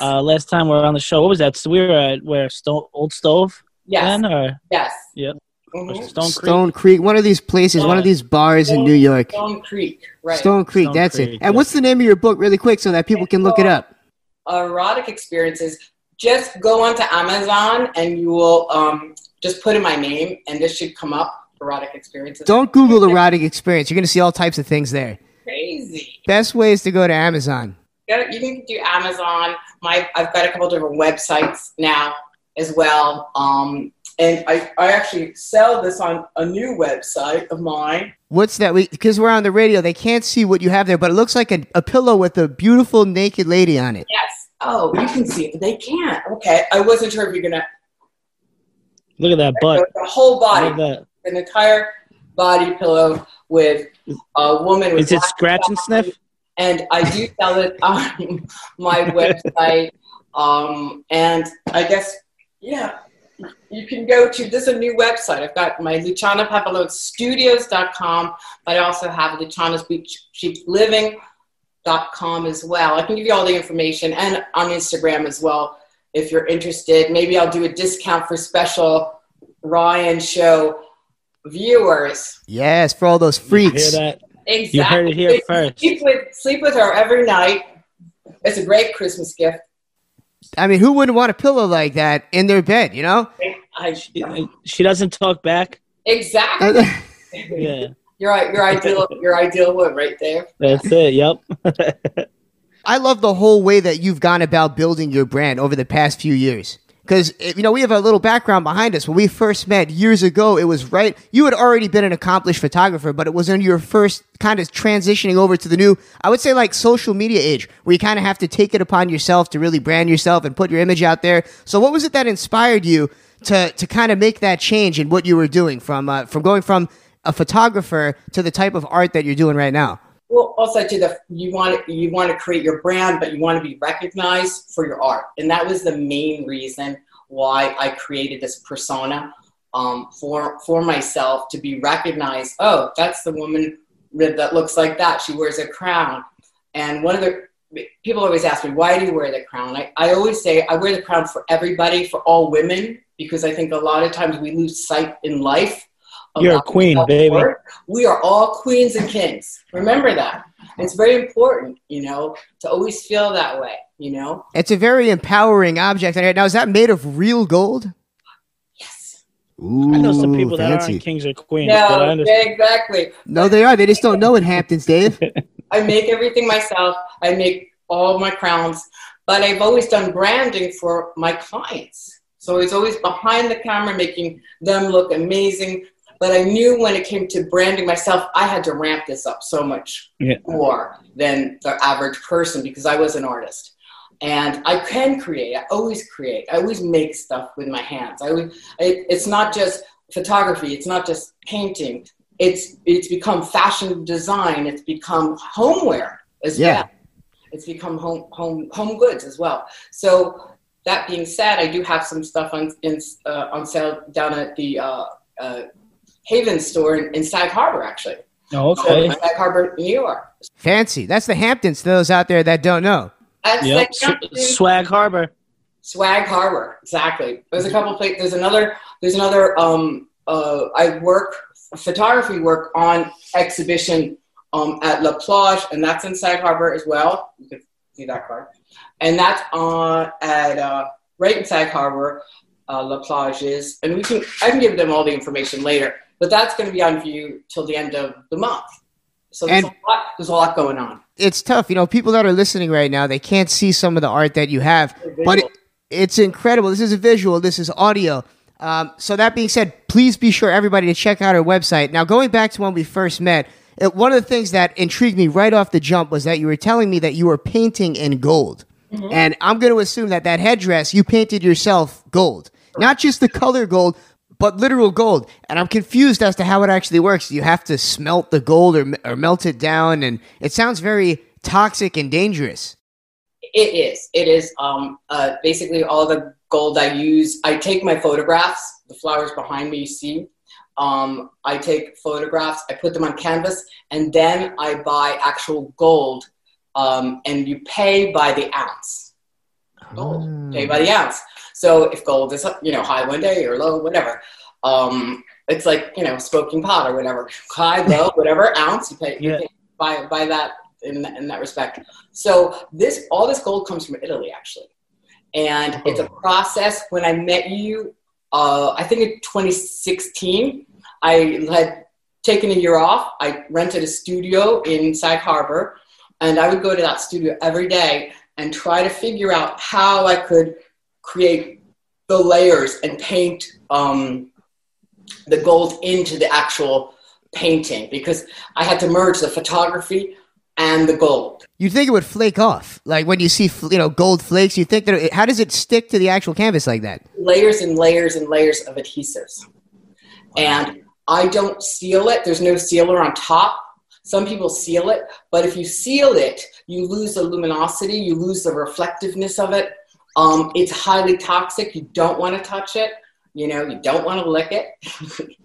last time we were on the show, what was that? So we were at Old Stove? Yes. Then, or? Yes. Yep. Mm-hmm. Stone Creek. One of these places, one of these bars in New York. Stone Creek, right. Stone Creek, that's it. And what's the name of your book really quick so that people can look it up? Erotic Experiences. Just go onto Amazon and you will just put in my name and this should come up, Erotic Experiences. Don't Google Erotic Experience. You're going to see all types of things there. Crazy. Best ways to go to Amazon. You can do Amazon. I've got a couple different websites now as well. And I actually sell this on a new website of mine. What's that? Because we're on the radio. They can't see what you have there, but it looks like a pillow with a beautiful naked lady on it. Yes. Oh, you can see it. They can't. Okay. I wasn't sure if you're going to. Look at that butt. The whole body. An entire body pillow with a woman with. Is it scratch and sniff? And I do sell it on my website. And I guess, yeah, you can go to, this is a new website. I've got my Luciana Pampalone Studios.com, but I also have Luciana's Cheap Living.com as well. I can give you all the information, and on Instagram as well if you're interested. Maybe I'll do a discount for special Ryan Show viewers. Yes, for all those freaks. You hear that? Exactly. You heard it here first. Sleep with her every night. It's a great Christmas gift. I mean, who wouldn't want a pillow like that in their bed, you know? She doesn't talk back. Exactly. Yeah. Your ideal one right there. That's it, yep. I love the whole way that you've gone about building your brand over the past few years. Because, you know, we have a little background behind us. When we first met years ago, it was right. You had already been an accomplished photographer, but it was in your first kind of transitioning over to the new, I would say, like social media age, where you kind of have to take it upon yourself to really brand yourself and put your image out there. So what was it that inspired you to kind of make that change in what you were doing from going from a photographer to the type of art that you're doing right now? Well, also to you want to create your brand, but you want to be recognized for your art, and that was the main reason why I created this persona for myself, to be recognized. Oh, that's the woman that looks like that. She wears a crown. And one of the people always ask me, why do you wear the crown? I always say I wear the crown for everybody, for all women, because I think a lot of times we lose sight in life. You're a queen, baby. We are all queens and kings. Remember that. It's very important, you know, to always feel that way, you know. It's a very empowering object. Now, is that made of real gold? Yes. Ooh, I know some people that aren't kings or queens. No, exactly. No, they are. They just don't know in Hamptons, Dave. I make everything myself. I make all my crowns. But I've always done branding for my clients. So it's always behind the camera, making them look amazing. But I knew when it came to branding myself, I had to ramp this up so much more than the average person, because I was an artist. And I can create. I always create. I always make stuff with my hands. It's not just photography. It's not just painting. It's become fashion design. It's become homeware as well. It's become home goods as well. So that being said, I do have some stuff on sale down at the Haven store in Sag Harbor, actually. Oh, okay. Sag Harbor, New York. Fancy. That's the Hamptons, those out there that don't know. That's Swag Harbor. Swag Harbor, exactly. There's a couple of places. There's another. I work photography work on exhibition at La Plage, and that's in Sag Harbor as well. You can see that card, and that's on at right in Sag Harbor, La Plage is, and I can give them all the information later. But that's going to be on view till the end of the month. So there's a lot going on. It's tough. You know, people that are listening right now, they can't see some of the art that you have. But it's incredible. This is a visual. This is audio. So that being said, please be sure, everybody, to check out our website. Now, going back to when we first met, one of the things that intrigued me right off the jump was that you were telling me that you were painting in gold. Mm-hmm. And I'm going to assume that headdress, you painted yourself gold. Not just the color gold, but literal gold. And I'm confused as to how it actually works. You have to smelt the gold or melt it down, and it sounds very toxic and dangerous. It is. It is basically all the gold I use. I take my photographs, the flowers behind me you see. I take photographs, I put them on canvas, and then I buy actual gold, and you pay by the ounce. Pay by the ounce. So if gold is, you know, high one day or low, whatever, it's like, you know, smoking pot or whatever, high, low, whatever ounce you pay, you pay by that in that respect. So all this gold comes from Italy, actually, and it's a process. When I met you, I think in 2016, I had taken a year off. I rented a studio in Sag Harbor, and I would go to that studio every day and try to figure out how I could create the layers and paint the gold into the actual painting, because I had to merge the photography and the gold. You'd think it would flake off. Like when you see, you know, gold flakes, you think how does it stick to the actual canvas like that? Layers and layers and layers of adhesives. Wow. And I don't seal it. There's no sealer on top. Some people seal it, but if you seal it, you lose the luminosity, you lose the reflectiveness of it. It's highly toxic. You don't want to touch it. You know, you don't want to lick it.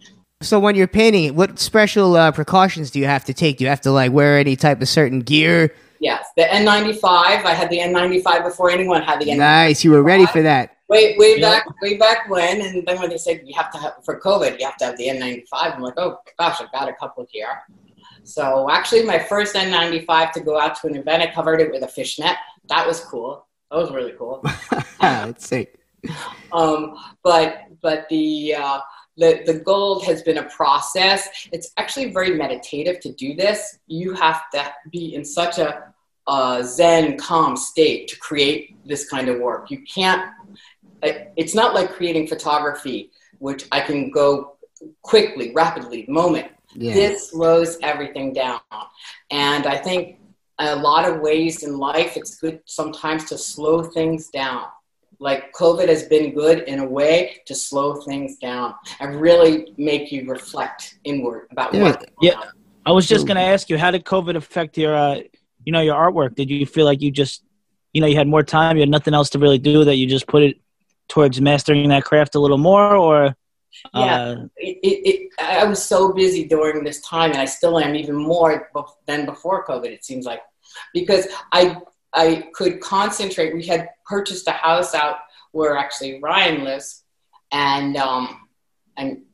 So when you're painting, what special precautions do you have to take? Do you have to like wear any type of certain gear? Yes, the N95. I had the N95 before anyone had the N95. Nice, you were ready for that. Way back when, and then when they said you have to have, for COVID, you have to have the N95, I'm like, oh gosh, I've got a couple here. So actually my first N95 to go out to an event, I covered it with a fishnet. That was cool. That was really cool. Let's see. But the gold has been a process. It's actually very meditative to do this. You have to be in such a zen, calm state to create this kind of work. You can't, it's not like creating photography, which I can go quickly, rapidly, moment. Yeah. This slows everything down. And I think a lot of ways in life, it's good sometimes to slow things down. Like COVID has been good in a way to slow things down and really make you reflect inward about what. Yeah, I was just going to ask you, how did COVID affect your, you know, your artwork? Did you feel like you just, you know, you had more time, you had nothing else to really do, that you just put it towards mastering that craft a little more, or? I was so busy during this time, and I still am even more than before COVID. It seems like, because I could concentrate. We had purchased a house out where actually Ryan lives, and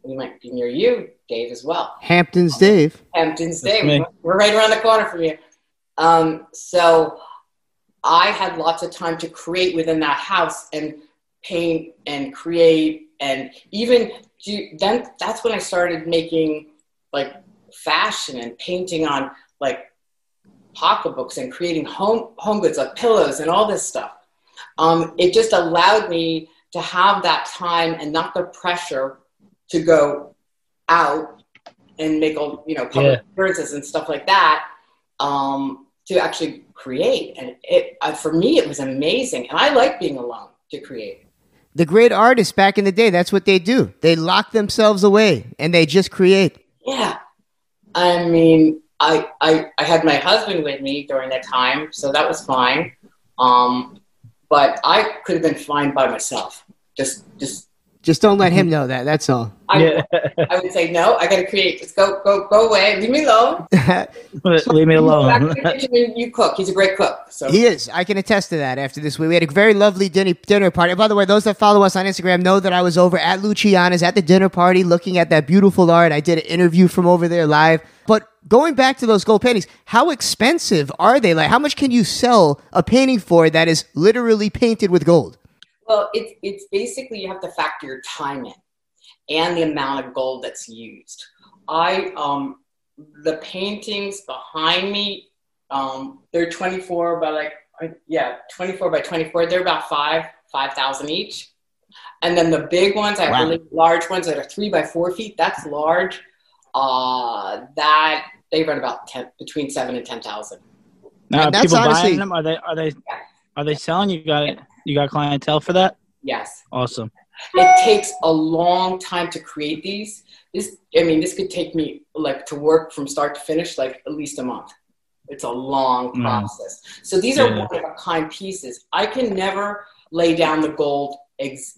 we might be near you, Dave, as well. Hampton's Dave. Hampton's That's Dave. Me. We're right around the corner from you. So I had lots of time to create within that house and paint and create, and even then. That's when I started making like fashion and painting on like pocketbooks and creating home goods, like pillows and all this stuff. It just allowed me to have that time and not the pressure to go out and make all, you know, public appearances and stuff like that, to actually create. And it, for me, it was amazing. And I like being alone to create. The great artists back in the day, that's what they do. They lock themselves away and they just create. Yeah. I mean, I had my husband with me during that time, so that was fine. But I could have been fine by myself. Just don't let him know that. That's all. I would say no. I got to create. Just go away. Leave me alone. Leave me alone. You cook. He's a great cook. So. He is. I can attest to that. After this week, we had a very lovely dinner party. By the way, those that follow us on Instagram know that I was over at Luciana's at the dinner party, looking at that beautiful art. I did an interview from over there live. But going back to those gold paintings, how expensive are they? Like, how much can you sell a painting for that is literally painted with gold? Well, it's basically you have to factor your time in and the amount of gold that's used. The paintings behind me, they're 24 by 24. They're about $5,000 each. And then the big ones, I have really large ones that are 3 by 4 feet. That's large. That they run about between $7,000 and $10,000. Now, that's people honestly, buying them? Are they selling? You got it. You got clientele for that? Yes. Awesome. It takes a long time to create these. This could take me like to work from start to finish, like at least a month. It's a long process. So these are one of a kind pieces. I can never lay down the gold,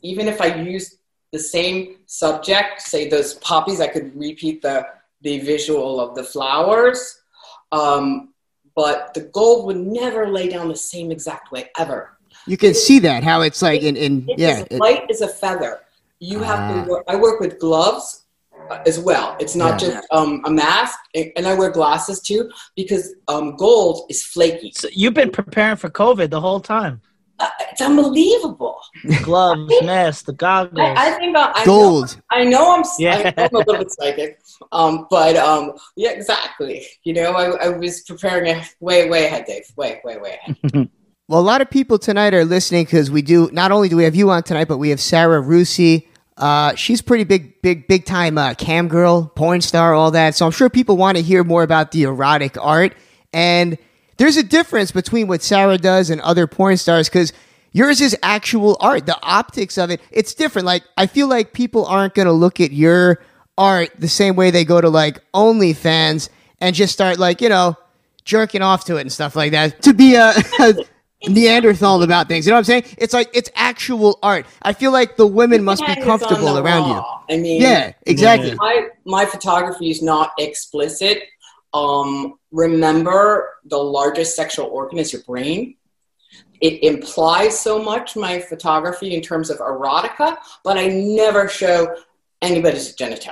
even if I use the same subject, say those poppies, I could repeat the visual of the flowers. But the gold would never lay down the same exact way ever. You can see that, how it's like It's light as a feather. You have to work. I work with gloves as well. It's not just a mask, and I wear glasses too because gold is flaky. So you've been preparing for COVID the whole time. It's unbelievable. Gloves, mask, the goggles. I think gold. I know I'm a little bit psychic, yeah, exactly. You know, I was preparing way ahead, Dave. Way ahead. Well, a lot of people tonight are listening because not only do we have you on tonight, but we have Sarah Russi. She's pretty big time cam girl, porn star, all that. So I'm sure people want to hear more about the erotic art. And there's a difference between what Sarah does and other porn stars because yours is actual art. The optics of it, it's different. Like, I feel like people aren't going to look at your art the same way they go to like OnlyFans and just start like, you know, jerking off to it and stuff like that to be a Neanderthal about things. You know what I'm saying? It's like, it's actual art. I feel like the women must be comfortable around you. I mean, yeah, exactly. My photography is not explicit. Remember, the largest sexual organ is your brain. It implies so much, my photography, in terms of erotica, but I never show anybody's genitalia.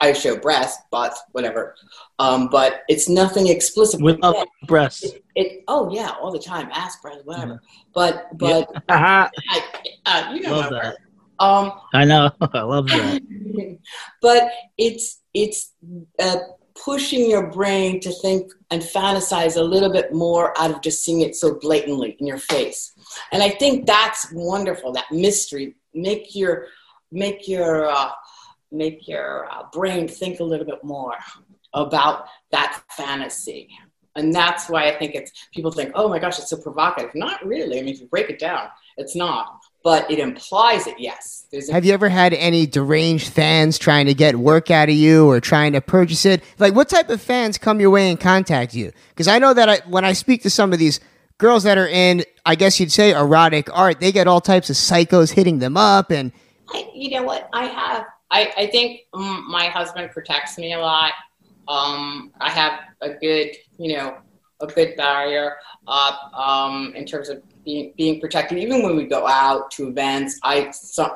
I show breasts, butts, whatever. But it's nothing explicit. We love breasts. Oh yeah, all the time. Ass, breasts, whatever. But yeah. You know love that. I know. I love that. But it's pushing your brain to think and fantasize a little bit more out of just seeing it so blatantly in your face. And I think that's wonderful, that mystery. Make your brain think a little bit more about that fantasy. And that's why I think people think, oh my gosh, it's so provocative. Not really. I mean, if you break it down, it's not. But it implies it, yes. Have you ever had any deranged fans trying to get work out of you or trying to purchase it? Like, what type of fans come your way and contact you? Because I know that when I speak to some of these girls that are in, I guess you'd say, erotic art, they get all types of psychos hitting them up. And you know what? I think my husband protects me a lot. I have a good barrier up in terms of being protected. Even when we go out to events,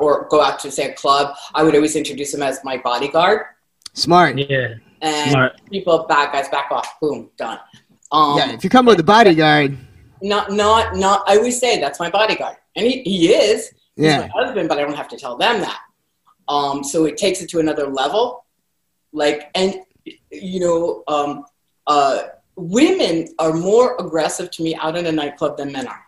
or go out to, say, a club, I would always introduce him as my bodyguard. Smart. Yeah. And people, bad guys, back off. Boom, done. Yeah, if you come with a bodyguard. Not. I always say that's my bodyguard. And he is. Yeah. He's my husband, but I don't have to tell them that. So it takes it to another level. Like, and, you know, women are more aggressive to me out in a nightclub than men are.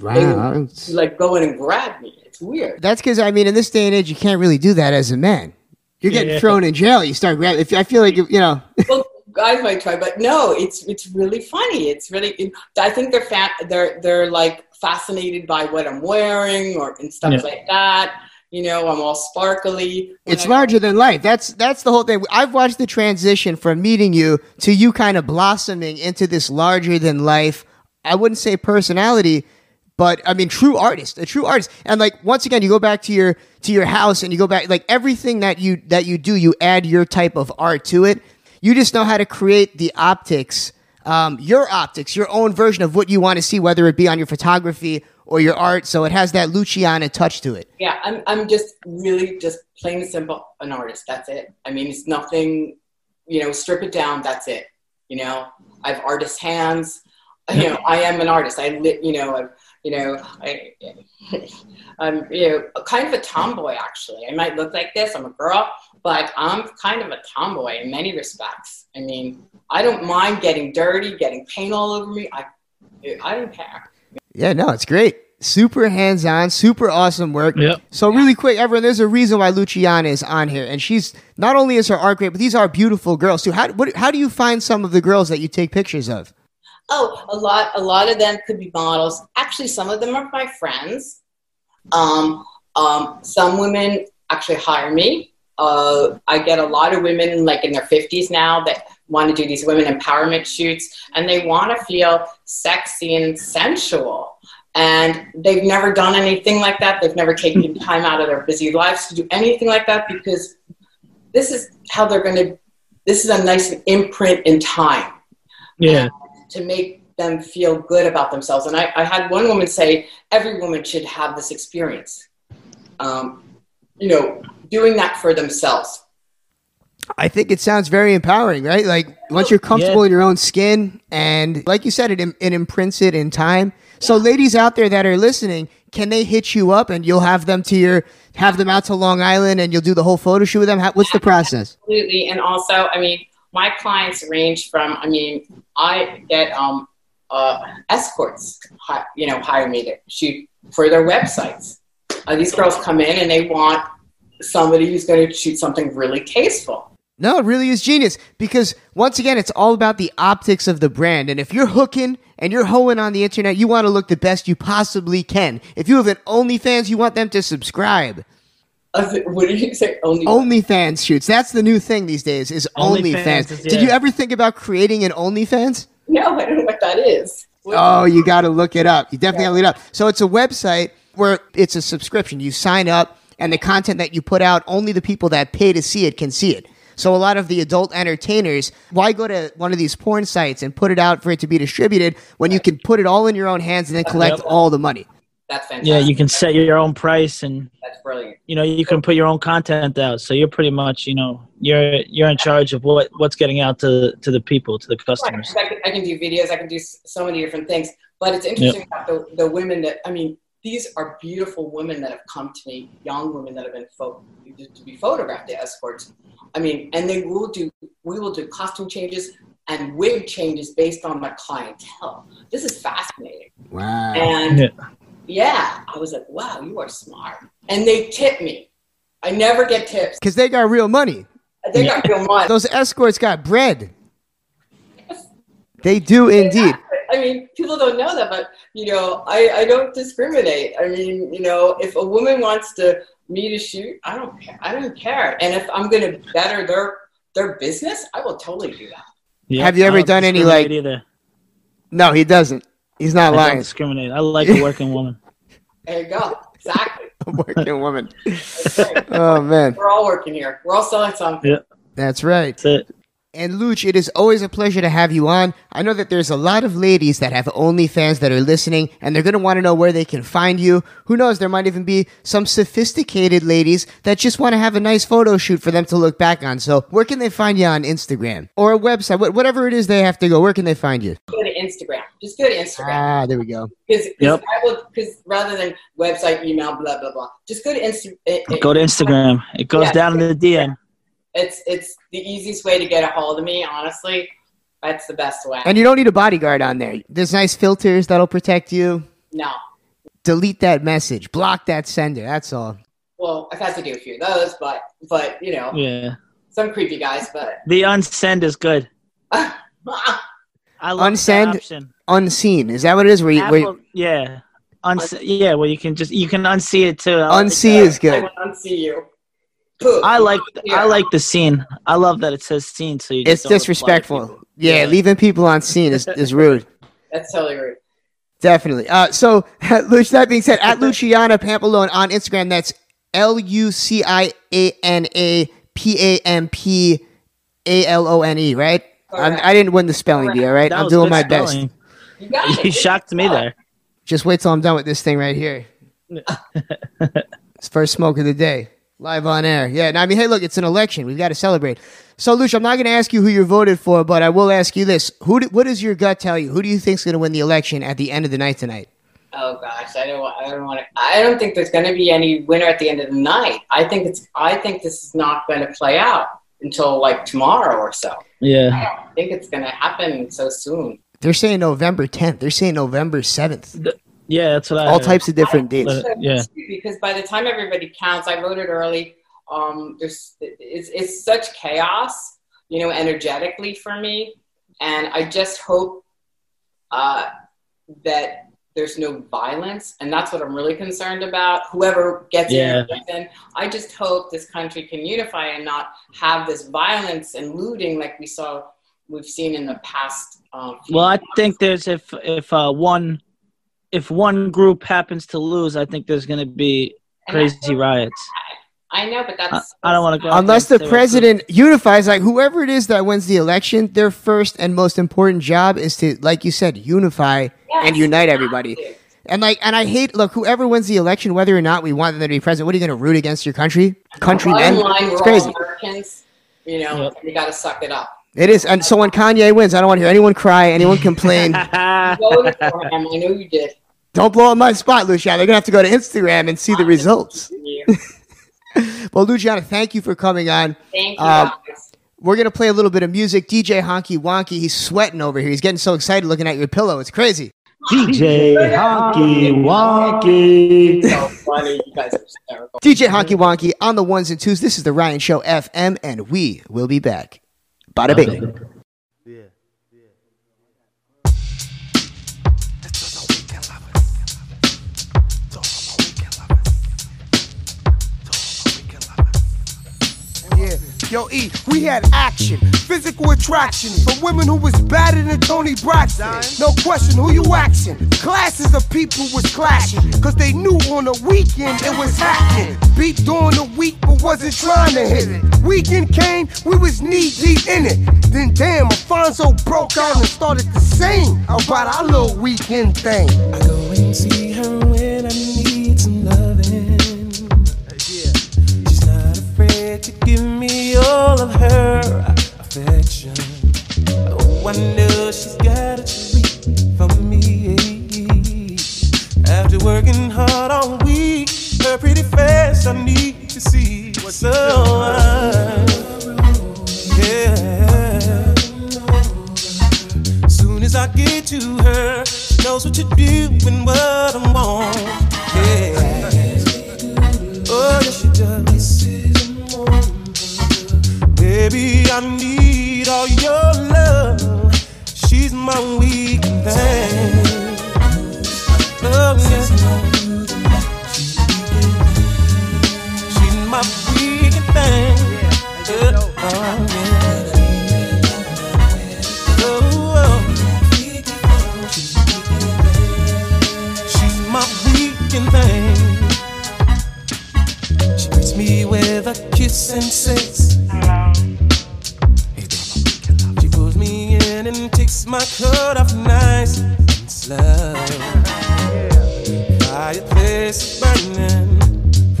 Wow. They, like, go in and grab me. It's weird. That's because, I mean, in this day and age, you can't really do that as a man. You're getting thrown in jail. You start grabbing. I feel like, you know. Well, guys might try, but no, it's really funny. It's really, I think they're like fascinated by what I'm wearing and stuff like that. You know, I'm all sparkly. It's larger than life. That's the whole thing. I've watched the transition from meeting you to you kind of blossoming into this larger than life. I wouldn't say personality, but I mean, a true artist. And like, once again, you go back to your house and you go back, like everything that you do, you add your type of art to it. You just know how to create the optics, your own version of what you want to see, whether it be on your photography or your art, so it has that Luciana touch to it. Yeah, I'm just really just plain and simple an artist, that's it. I mean, it's nothing, you know, strip it down, that's it. You know, I have artist hands, you know, I am an artist. I'm kind of a tomboy, actually. I might look like this, I'm a girl, but I'm kind of a tomboy in many respects. I mean, I don't mind getting dirty, getting paint all over me, I don't care. Yeah, no, it's great. Super hands-on, super awesome work. Yep. So really quick, everyone, there's a reason why Luciana is on here. And she's, not only is her art great, but these are beautiful girls too. How do you find some of the girls that you take pictures of? Oh, a lot of them could be models. Actually, some of them are my friends. Some women actually hire me. I get a lot of women like in their 50s now that want to do these women empowerment shoots, and they want to feel sexy and sensual. And they've never done anything like that. They've never taken time out of their busy lives to do anything like that, because this is a nice imprint in time. Yeah. To make them feel good about themselves. And I had one woman say, every woman should have this experience. You know, doing that for themselves. I think it sounds very empowering, right? Like, once you're comfortable in your own skin, and like you said, it imprints it in time. So ladies out there that are listening, can they hit you up and you'll have them out to Long Island and you'll do the whole photo shoot with them? What's the process? Absolutely. And also, I mean, my clients range from, I mean, I get escorts, hire me to shoot for their websites. These girls come in and they want somebody who's going to shoot something really tasteful. No, it really is genius, because once again, it's all about the optics of the brand. And if you're hooking and you're hoeing on the internet, you want to look the best you possibly can. If you have an OnlyFans, you want them to subscribe. What did you say? OnlyFans shoots. That's the new thing these days is OnlyFans. Yeah. Did you ever think about creating an OnlyFans? No, I don't know what that is. Oh, you got to look it up. You definitely got to look it up. So it's a website where it's a subscription. You sign up, and the content that you put out, only the people that pay to see it can see it. So a lot of the adult entertainers, why go to one of these porn sites and put it out for it to be distributed when you can put it all in your own hands and then collect all the money? That's fantastic. Yeah, you can set your own price, and that's brilliant. You know, you can put your own content out, so you're pretty much, you know, you're in charge of what's getting out to the people, to the customers. Right. I can do videos, I can do so many different things, but it's interesting about the women that, I mean, these are beautiful women that have come to me, young women that have been to be photographed as escorts. I mean, and they will do. We will do costume changes and wig changes based on my clientele. This is fascinating. Wow. And I was like, wow, you are smart. And they tip me. I never get tips because they got real money. They got real money. Those escorts got bread. Yes. They do indeed. I mean, people don't know that, but, you know, I don't discriminate. I mean, you know, if a woman wants me to shoot, I don't care. I don't care. And if I'm going to better their business, I will totally do that. Yeah, have you ever done any, like... Either. No, he doesn't. He's not lying. I don't discriminate. I like a working woman. There you go. Exactly. A working woman. Right. Oh, man. We're all working here. We're all selling something. Yeah. That's right. That's it. And Louch, it is always a pleasure to have you on. I know that there's a lot of ladies that have OnlyFans that are listening, and they're going to want to know where they can find you. Who knows? There might even be some sophisticated ladies that just want to have a nice photo shoot for them to look back on. So where can they find you on Instagram or a website? Whatever it is they have to go, where can they find you? Go to Instagram. Just go to Instagram. Ah, there we go. Because rather than website, email, blah, blah, blah. Just go to Instagram. Go to Instagram. It goes down in the DM. It's the easiest way to get a hold of me, honestly. That's the best way. And you don't need a bodyguard on there. There's nice filters that'll protect you. No. Delete that message. Block that sender. That's all. Well, I've had to do a few of those, but you know. Yeah. Some creepy guys, but. The unsend is good. I love unsend, that option. Unseen. Is that what it is? Yeah. Well, you can unsee it too. Unsee is good. I will unsee you. I like the scene. I love that it says scene. So it's disrespectful. People. Yeah, leaving people on scene is rude. That's totally rude. Definitely. So, Louch, that being said, at Luciana Pampalone on Instagram, that's LucianaPampalone, right? I didn't win the spelling bee, all right? I'm doing my spelling. Best. You shocked me there. Just wait till I'm done with this thing right here. It's first smoke of the day. Live on air. Yeah. And I mean, hey, look, it's an election. We've got to celebrate. So, Louch, I'm not going to ask you who you voted for, but I will ask you this. What does your gut tell you? Who do you think's going to win the election at the end of the night tonight? Oh, gosh. I don't think there's going to be any winner at the end of the night. I think this is not going to play out until like tomorrow or so. Yeah. I don't think it's going to happen so soon. They're saying November 10th. They're saying November 7th. Yeah, that's what I all types of different dates. Because by the time everybody counts, I voted early. It's such chaos, you know, energetically for me, and I just hope that there's no violence, and that's what I'm really concerned about. Whoever gets in, I just hope this country can unify and not have this violence and looting like we've seen in the past. Few months. I think there's if one group happens to lose, I think there's going to be crazy riots. I know, but that's... I don't want to go... Unless the president unifies, like, whoever it is that wins the election, their first and most important job is to, like you said, unify and unite everybody. And I hate... Look, whoever wins the election, whether or not we want them to be president, what are you going to root against your country? Countrymen? It's crazy. We're all Americans, you know, we got to suck it up. It is. And so when Kanye wins, I don't want to hear anyone cry, anyone complain. I know you did. Don't blow up my spot, Luciana. They're going to have to go to Instagram and see the results. Well, Luciana, thank you for coming on. Thank you. We're going to play a little bit of music. DJ Honky Wonky, he's sweating over here. He's getting so excited looking at your pillow. It's crazy. DJ Honky Wonky. So funny. You guys are hysterical. DJ Honky Wonky on the ones and twos. This is The Ryan Show FM, and we will be back. Bada bing. Yo, E, we had action, physical attraction from women who was badder than Tony Braxton. No question, who you axing? Classes of people was clashing, cause they knew on the weekend it was happening. Beat during the week, but wasn't trying to hit it. Weekend came, we was knee deep in it. Then damn, Alfonso broke out and started to sing about our little weekend thing. I go and see her when I need some loving. She's not afraid to give me all of her affection. Oh, I know she's got a treat for me. After working hard all week, her pretty face I need to see. So yeah. Soon as I get to her, she knows what to do and what I want. Yeah. Oh, yes, she does. Baby, I need all your love. She's my weak thing. Oh, yes. My freaking thing. Yeah, she's my freaking thing. She greets me with a kiss and says, hello. She pulls me in and takes my coat off nice and slow. Fireplace burning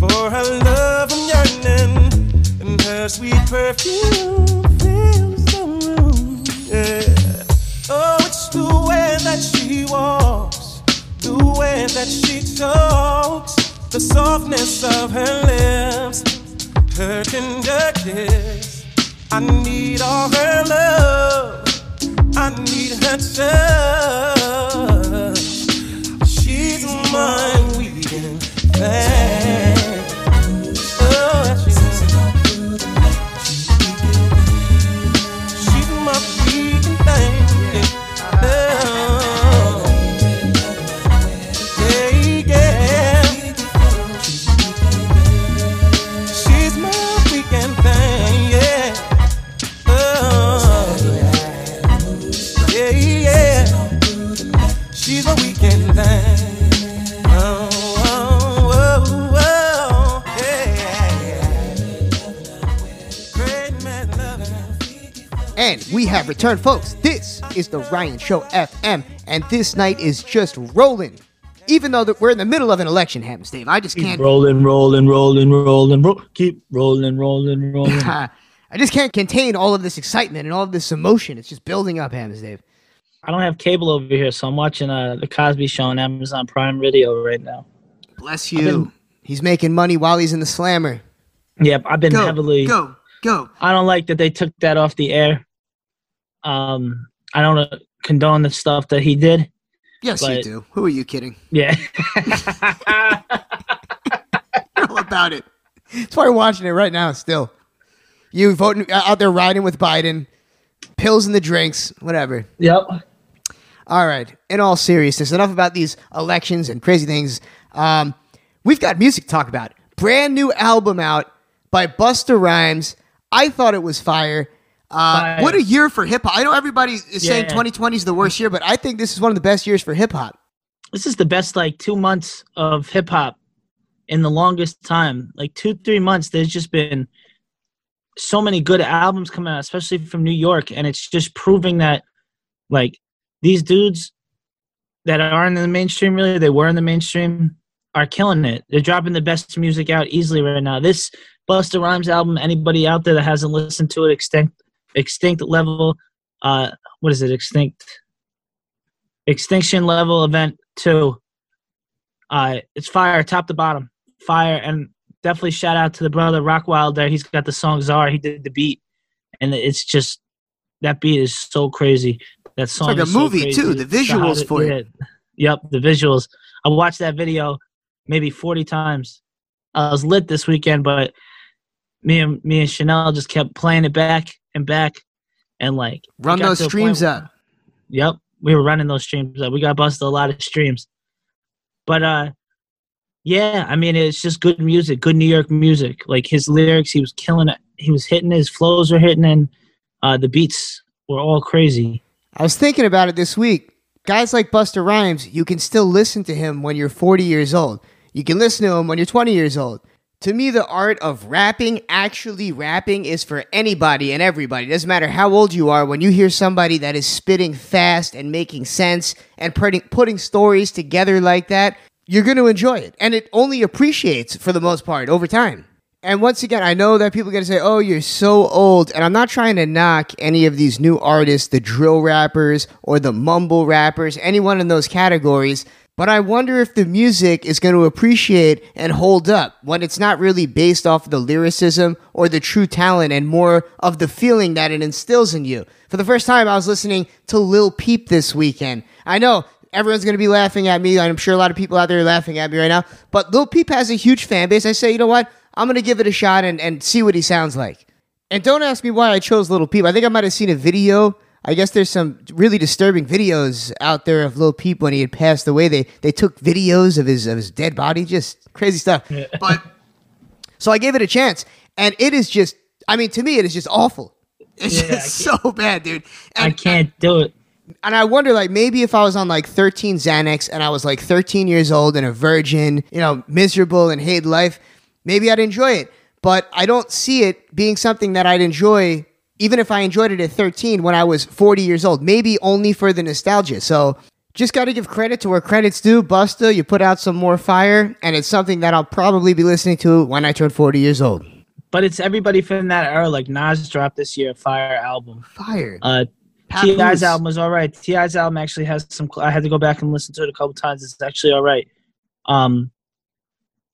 for her love and yearning, and her sweet perfume fills the room. Yeah. Oh, it's the way that she walks, the way that she talks, the softness of her lips, her tender kiss. I need all her love, I need her touch. She's my weekend thing. And we have returned, folks. This is the Ryan Show FM, and this night is just rolling. Even though we're in the middle of an election, Hampton's Dave, I just can't... Keep rolling. Keep rolling. I just can't contain all of this excitement and all of this emotion. It's just building up, Hampton's Dave. I don't have cable over here, so I'm watching The Cosby Show on Amazon Prime Video right now. Bless you. He's making money while he's in the slammer. Yep, I've been heavily... Go. I don't like that they took that off the air. I don't condone the stuff that he did. Yes, you do. Who are you kidding? Yeah. You're all about it. That's why you're watching it right now still. You voting out there, riding with Biden, pills in the drinks, whatever. Yep. All right. In all seriousness, enough about these elections and crazy things. We've got music to talk about. Brand new album out by Busta Rhymes. I thought it was fire. What a year for hip-hop. I know everybody is saying 2020 is the worst year, but I think this is one of the best years for hip-hop. This is the best, 2 months of hip-hop in the longest time. 2-3 months, there's just been so many good albums coming out, especially from New York, and it's just proving that, these dudes that are in the mainstream, really, they were in the mainstream, are killing it. They're dropping the best music out easily right now. This Busta Rhymes album, anybody out there that hasn't listened to it, extinct level, what is it? Extinction level event 2. It's fire, top to bottom, fire, and definitely shout out to the brother Rockwild there. He's got the song Czar. He did the beat, and it's just that beat is so crazy. That song, it's like a movie too. The visuals for it. Yep, the visuals. I watched that video maybe 40 times. I was lit this weekend, but me and Chanel just kept playing it back and run those streams up. Yep, we were running those streams up. We got busted a lot of streams. But it's just good music, good New York music. His lyrics, he was killing it. he was hitting, his flows were hitting, and the beats were all crazy. I was thinking about it this week. Guys like Busta Rhymes, you can still listen to him when you're 40 years old. You can listen to him when you're 20 years old. To me, the art of rapping, actually rapping, is for anybody and everybody. It doesn't matter how old you are. When you hear somebody that is spitting fast and making sense and putting stories together like that, you're going to enjoy it. And it only appreciates, for the most part, over time. And once again, I know that people are going to say, oh, you're so old. And I'm not trying to knock any of these new artists, the drill rappers or the mumble rappers, anyone in those categories. But I wonder if the music is going to appreciate and hold up when it's not really based off the lyricism or the true talent and more of the feeling that it instills in you. For the first time, I was listening to Lil Peep this weekend. I know everyone's going to be laughing at me. I'm sure a lot of people out there are laughing at me right now. But Lil Peep has a huge fan base. I say, you know what? I'm going to give it a shot and see what he sounds like. And don't ask me why I chose Lil Peep. I think I might have seen a video. I guess there's some really disturbing videos out there of Lil Peep when he had passed away. They took videos of his dead body, just crazy stuff. Yeah. But so I gave it a chance, and it is just, I mean, to me, it is just awful. It's just so bad, dude. And I can't do it. And I wonder, like, maybe if I was on, like, 13 Xanax and I was, like, 13 years old and a virgin, you know, miserable and hate life, maybe I'd enjoy it. But I don't see it being something that I'd enjoy, even if I enjoyed it at 13 when I was 40 years old, maybe only for the nostalgia. So just got to give credit to where credit's due. Busta, you put out some more fire, and it's something that I'll probably be listening to when I turn 40 years old. But it's everybody from that era. Like Nas dropped this year a fire album. Fire. T.I.'s album was all right. T.I.'s album actually has some – I had to go back and listen to it a couple times. It's actually all right. I'm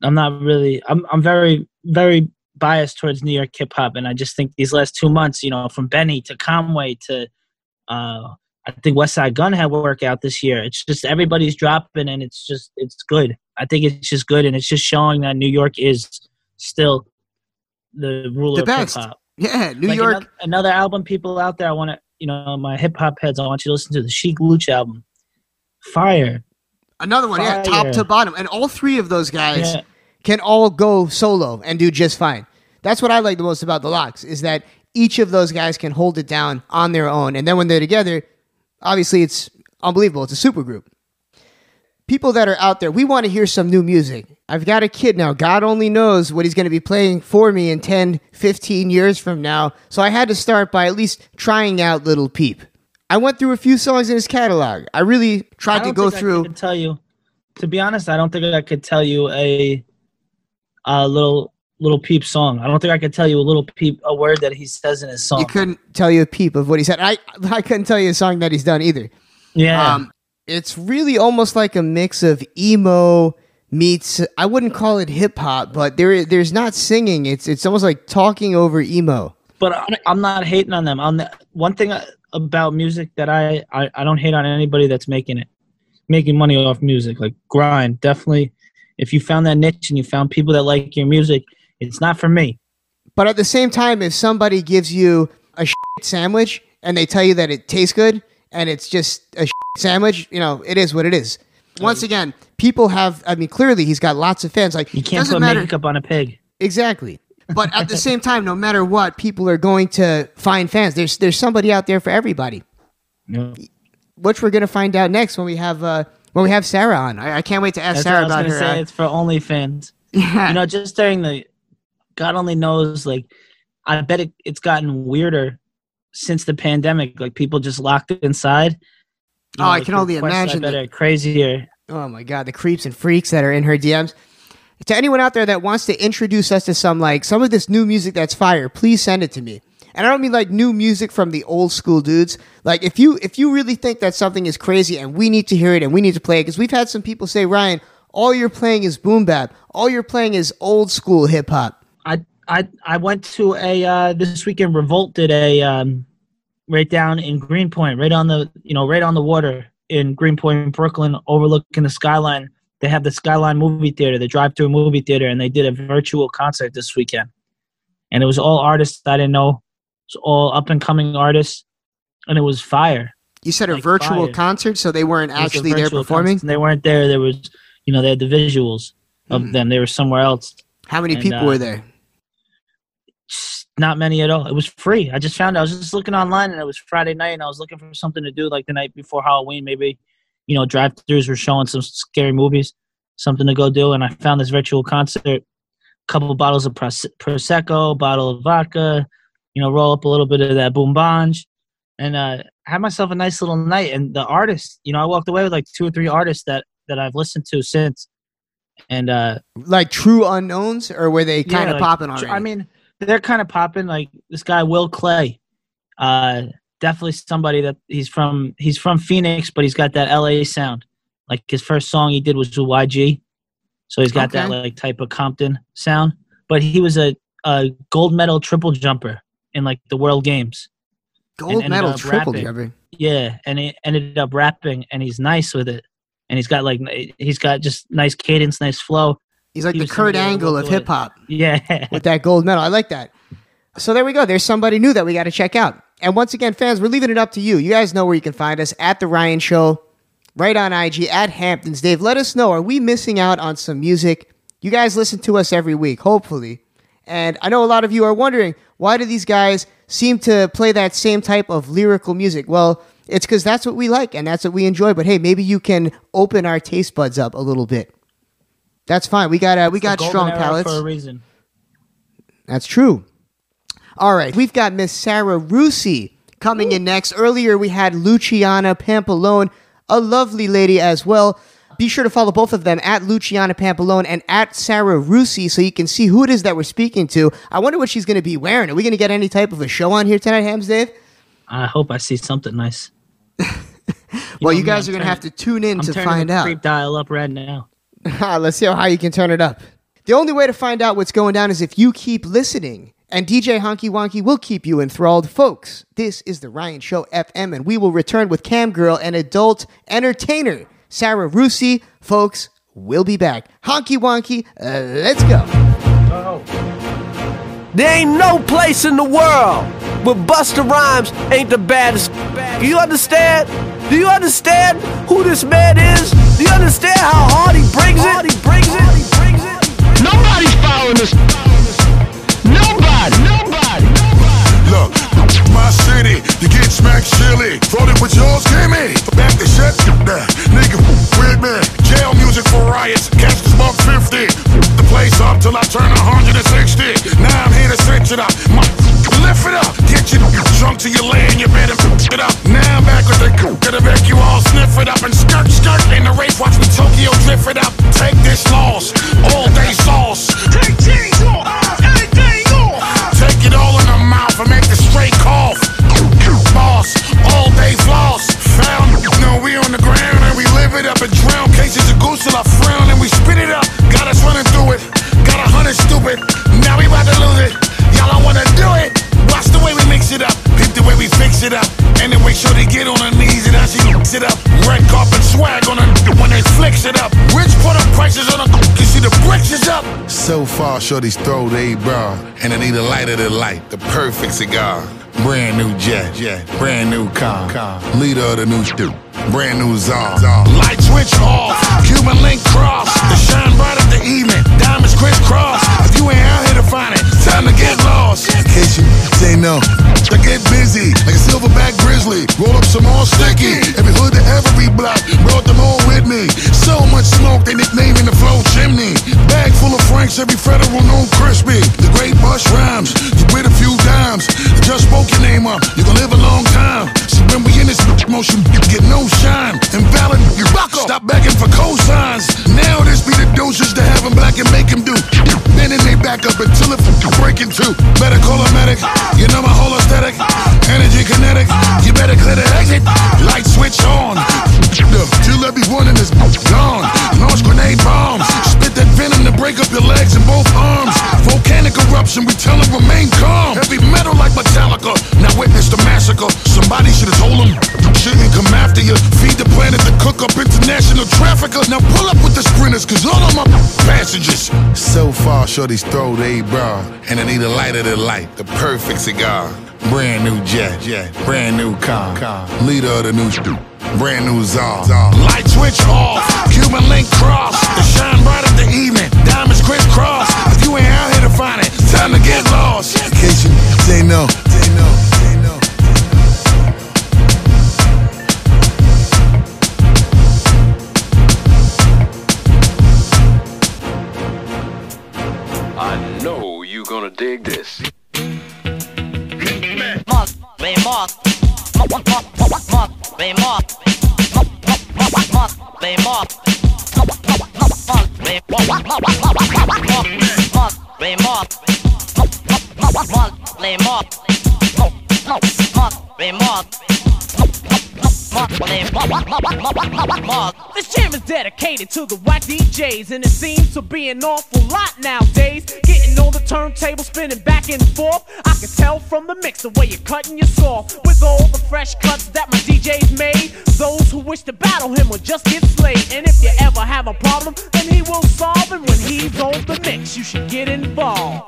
not really – I'm very, very – biased towards New York hip hop, and I just think these last 2 months, you know, from Benny to Conway to I think Westside Gunn had work out this year. It's just everybody's dropping, and it's good. I think it's just good, and it's just showing that New York is still the ruler of hip hop. Yeah, New York. Another album, people out there, I want to, you know, my hip hop heads, I want you to listen to the Sheek Louch album, Fire. Another one, Fire. Yeah, top to bottom, and all three of those guys. Yeah. Can all go solo and do just fine. That's what I like the most about the Locks, is that each of those guys can hold it down on their own. And then when they're together, obviously it's unbelievable. It's a supergroup. People that are out there, we want to hear some new music. I've got a kid now. God only knows what he's going to be playing for me in 10, 15 years from now. So I had to start by at least trying out Lil Peep. I went through a few songs in his catalog. I really tried to go through. I could tell you, to be honest, I don't think I could tell you a little Peep song. I don't think I could tell you a word that he says in his song. You couldn't tell you a peep of what he said. I couldn't tell you a song that he's done either. Yeah. It's really almost like a mix of emo meets, I wouldn't call it hip hop, but there's not singing. It's almost like talking over emo. But I'm not hating on them. One thing about music that I don't hate on anybody that's making money off music, like grind, definitely. If you found that niche and you found people that like your music, it's not for me. But at the same time, if somebody gives you a shit sandwich and they tell you that it tastes good and it's just a shit sandwich, you know, it is what it is. Once again, people have, I mean, clearly he's got lots of fans. Like, you can't put makeup on a pig. Exactly. But at the same time, no matter what, people are going to find fans. There's somebody out there for everybody. Yeah. Which we're going to find out next when we have... Well, we have Sarah on. I can't wait to ask Sarah about her. It's for OnlyFans. Yeah. You know, just during the, God only knows, like, I bet it's gotten weirder since the pandemic. Like, people just locked inside. Oh, I can only imagine. That are crazier. Oh, my God. The creeps and freaks that are in her DMs. To anyone out there that wants to introduce us to some of this new music that's fire, please send it to me. And I don't mean like new music from the old school dudes. Like if you really think that something is crazy and we need to hear it and we need to play it, because we've had some people say, Ryan, all you're playing is boom bap. All you're playing is old school hip hop. I went to this weekend. Revolt did a right down in Greenpoint, right on the water in Greenpoint, Brooklyn, overlooking the skyline. They have the Skyline Movie Theater, the drive-through movie theater, and they did a virtual concert this weekend. And it was all artists I didn't know. It's all up-and-coming artists, and it was fire. You said like a virtual concert, so they weren't actually there performing? They weren't there. There was, you know, they had the visuals of them. They were somewhere else. How many people were there? Not many at all. It was free. I just found it. I was just looking online, and it was Friday night, and I was looking for something to do like the night before Halloween. Maybe, you know, drive-thrus were showing some scary movies, something to go do, and I found this virtual concert, a couple of bottles of Prosecco, a bottle of vodka, you know, roll up a little bit of that boom banj, and had myself a nice little night. And the artists, you know, I walked away with like 2 or 3 artists that I've listened to since. And like true unknowns, or were they kind of popping on? I mean, they're kind of popping. Like this guy Will Clay, definitely somebody that he's from Phoenix, but he's got that LA sound. Like his first song he did was with YG, so he's got that like type of Compton sound. But he was a gold medal triple jumper in like the World Games. Gold medal triple jumper. Yeah, and he ended up rapping, and he's nice with it. And he's got just nice cadence, nice flow. He's like the Kurt Angle of hip hop. Yeah. With that gold medal. I like that. So there we go. There's somebody new that we got to check out. And once again, fans, we're leaving it up to you. You guys know where you can find us, at The Ryan Show, right on IG, at Hampton's Dave. Let us know, are we missing out on some music? You guys listen to us every week, hopefully. And I know a lot of you are wondering, why do these guys seem to play that same type of lyrical music? Well, it's because that's what we like and that's what we enjoy. But hey, maybe you can open our taste buds up a little bit. That's fine. We got strong palates for a reason. That's true. All right, we've got Miss Sarah Russi coming in next. Earlier we had Luciana Pampalone, a lovely lady as well. Be sure to follow both of them, at Luciana Pampalone and at Sarah Russi, so you can see who it is that we're speaking to. I wonder what she's going to be wearing. Are we going to get any type of a show on here tonight, Hams Dave? I hope I see something nice. Well, you guys are going to have to tune in to find out. I'm turning the creep dial up right now. Let's see how you can turn it up. The only way to find out what's going down is if you keep listening. And DJ Honky Wonky will keep you enthralled. Folks, this is The Ryan Show FM, and we will return with cam girl and adult entertainer Sarah Russi. Folks, we'll be back. Honky Wonky, let's go. Oh. There ain't no place in the world but Busta Rhymes ain't the baddest. You understand? Do you understand who this man is? Do you understand how hard he brings it? Nobody's following this. Nobody. Look, my city, you get smacked silly. Thought it was yours, came in. Back to shut down. Nigga, weird man. Jail music for riots. Catch the smoke 50. The place up till I turn 160. Now I'm here to cinch it up. Lift it up, get you drunk till you lay in your bed and it up. Now I'm back with the coop, gonna make you all sniff it up and skirt in the race. Watch me Tokyo drift it up. Take this loss, all day sauce. Take cheese off, everything off. Take it all in the mouth and make the straight cough. Boss, all day floss. Found, no, we on the ground and we live it up and drown. Cases of goose till I frown and we spit it up. Got us running through it, got 100 stupid. Now we about to lose it. Y'all don't wanna do it. Watch the way we mix it up, hit the way we fix it up. And then make sure they get on her knees and how she looks it up. Red carpet swag on her when they flicks it up. Rich put up prices on her, you see the bricks is up. So far, shorty's throw they bra. And I need a light of the light, the perfect cigar. Brand new jet, brand new car. Leader of the new dude, brand new czar. Light switch off, Cuban link cross. The shine bright of the evening, diamonds crisscross. If you ain't out here to find it, time to get lost. In case you say no, I get busy like a silverback grizzly. Roll up some more sticky. Every hood to every block, brought them all with me. So much smoke, they nicknaming the flow chimney. Bag full of francs, every federal known crispy. The great Bush rhymes, you with a few dimes. I just spoke your name up, you gon' live a long time. So when we in this motion, you get no shine. Invalid, you rock off. Stop begging for cosigns. Now this be the dosage to have them black and make them do. Then it ain't back up until it break in two. Better call a medic, you know my whole aesthetic. Energy kinetic, you better clear the exit. Light switch on, till everyone in this gone. Launch grenade bombs, spit that venom to break up your legs in both arms. Volcanic eruption, we tell them remain calm. Heavy metal like Metallica, now witness the massacre. Somebody should have told them, shouldn't come after you. Feed the planet to cook up international trafficker. Now pull up with the sprinters, cause all of my passengers. So far, shorty's throw they bra. And I need a light of the light, the perfect cigar. Brand new jet, brand new car. Leader of the new dude, brand new czar. Light switch off, Cuban link cross. The shine bright of the evening, diamonds crisscross. If you ain't out here to find it, time to get lost. In case you I know you gonna dig this. This jam is dedicated to the white DJs, and it seems to be an awful lot nowadays. Getting on the turntable, spinning back and forth. I can tell from the mix the way you're cutting your saw. With all the fresh cuts that my DJs made, those who wish to battle him will just get slayed. And if you ever have a problem, then he will solve. And when he's on the mix, you should get involved.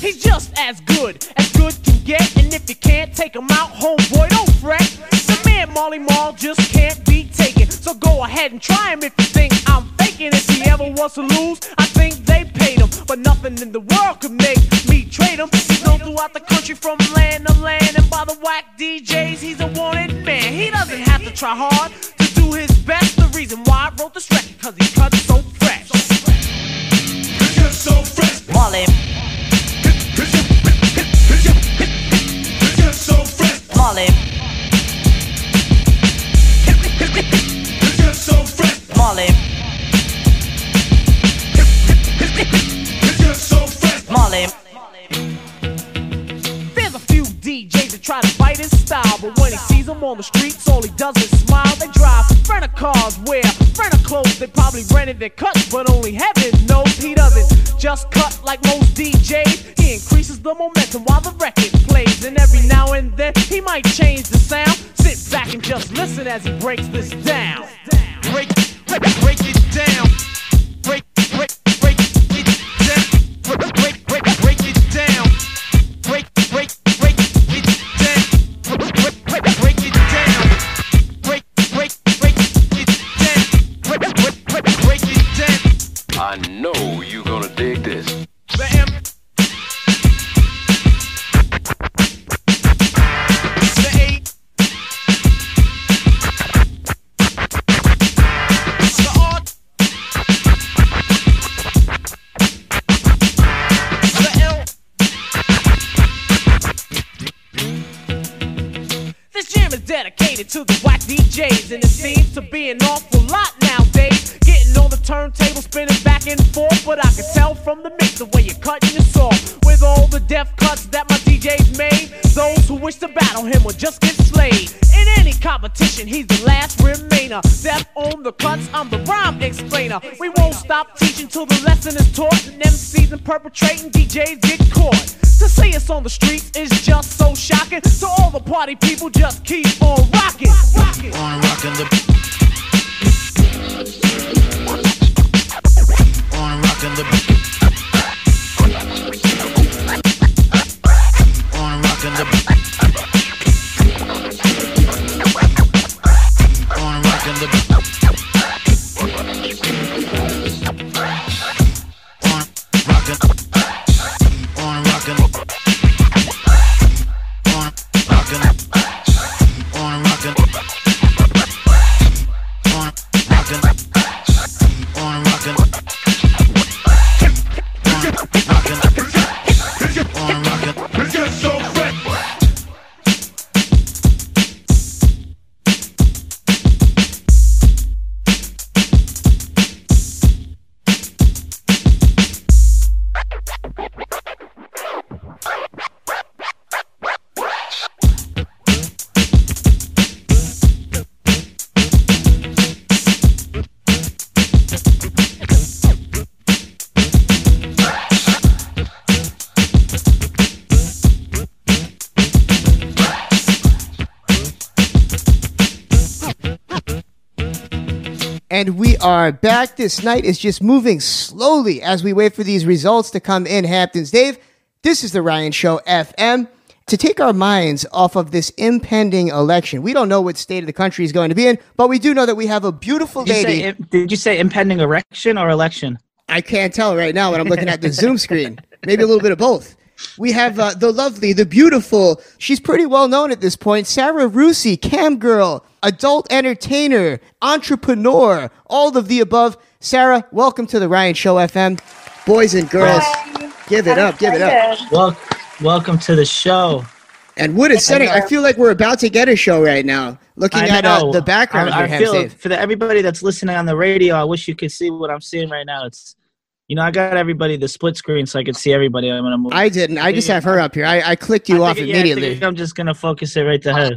He's just as good can get, and if you can't take him out, homeboy, don't fret. The man Marley Marl just can't be taken, so go ahead and try him if you think I'm faking. If he ever wants to lose, I think they paid him, but nothing in the world could make me trade him. He's known throughout the country from land to land, and by the whack DJs, he's a wanted man. He doesn't have to try hard to do his best. The reason why I wrote this record, cause he cuts so fresh. So fresh, Marley. It's so fresh, Marley. It's so fresh, Marley. It's so fresh, Marley. There's a few DJs that try to fight his style, but when he sees them on the streets, all he does is smile. They drive rental cars, wear rental clothes, they probably rented their cuts, but only heaven knows he doesn't just cut like most DJs. He increases the momentum while the record plays, and every now and then he might change the sound. Sit back and just listen as he breaks this down. Break it down. Break it down. Break it down. Break it down. Break it down. Break it down. Break it down. I know you're gonna dig this. The M, the 8, the R, the L. This jam is dedicated to the white DJs, and it seems to be an awful lot nowadays. Getting on the turntable, spinning back and forth, but I can tell from the mix the way you're cutting your saw. With all the def cuts that my DJs made, those who wish to battle him will just get slayed. In any competition, he's the last remainer. Death on the cuts, I'm the rhyme explainer. We won't stop teaching till the lesson is taught, and MCs and perpetrating DJs get caught. To see us on the streets is just so shocking, so all the party people just keep on rocking. On rocking the. On rocking the. It's just so fresh. And we are back. This night is just moving slowly as we wait for these results to come in. Hampton's Dave, this is the Ryan Show FM. To take our minds off of this impending election, we don't know what state of the country is going to be in, but we do know that we have a beautiful lady. Did you say impending erection or election? I can't tell right now when I'm looking at the Zoom screen. Maybe a little bit of both. We have the lovely, the beautiful, she's pretty well known at this point, Sarah Russi, cam girl, adult entertainer, entrepreneur, all of the above. Sarah, welcome to the Ryan Show FM. Boys and girls, hi. Give it up, give it up. Welcome to the show. And what a setting. I feel like we're about to get a show right now. Looking at the background. I feel for everybody that's listening on the radio, I wish you could see what I'm seeing right now. It's, you know, I got everybody the split screen so I could see everybody. I'm gonna move. I didn't. I just have her up here. I clicked you off immediately. I think I'm just going to focus it right to her.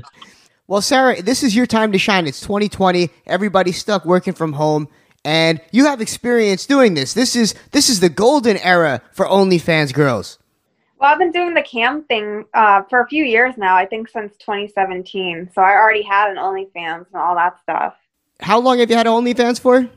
Well, Sarah, this is your time to shine. It's 2020. Everybody's stuck working from home, and you have experience doing this. This is the golden era for OnlyFans girls. Well, I've been doing the cam thing for a few years now. I think since 2017. So I already had an OnlyFans and all that stuff. How long have you had an OnlyFans for?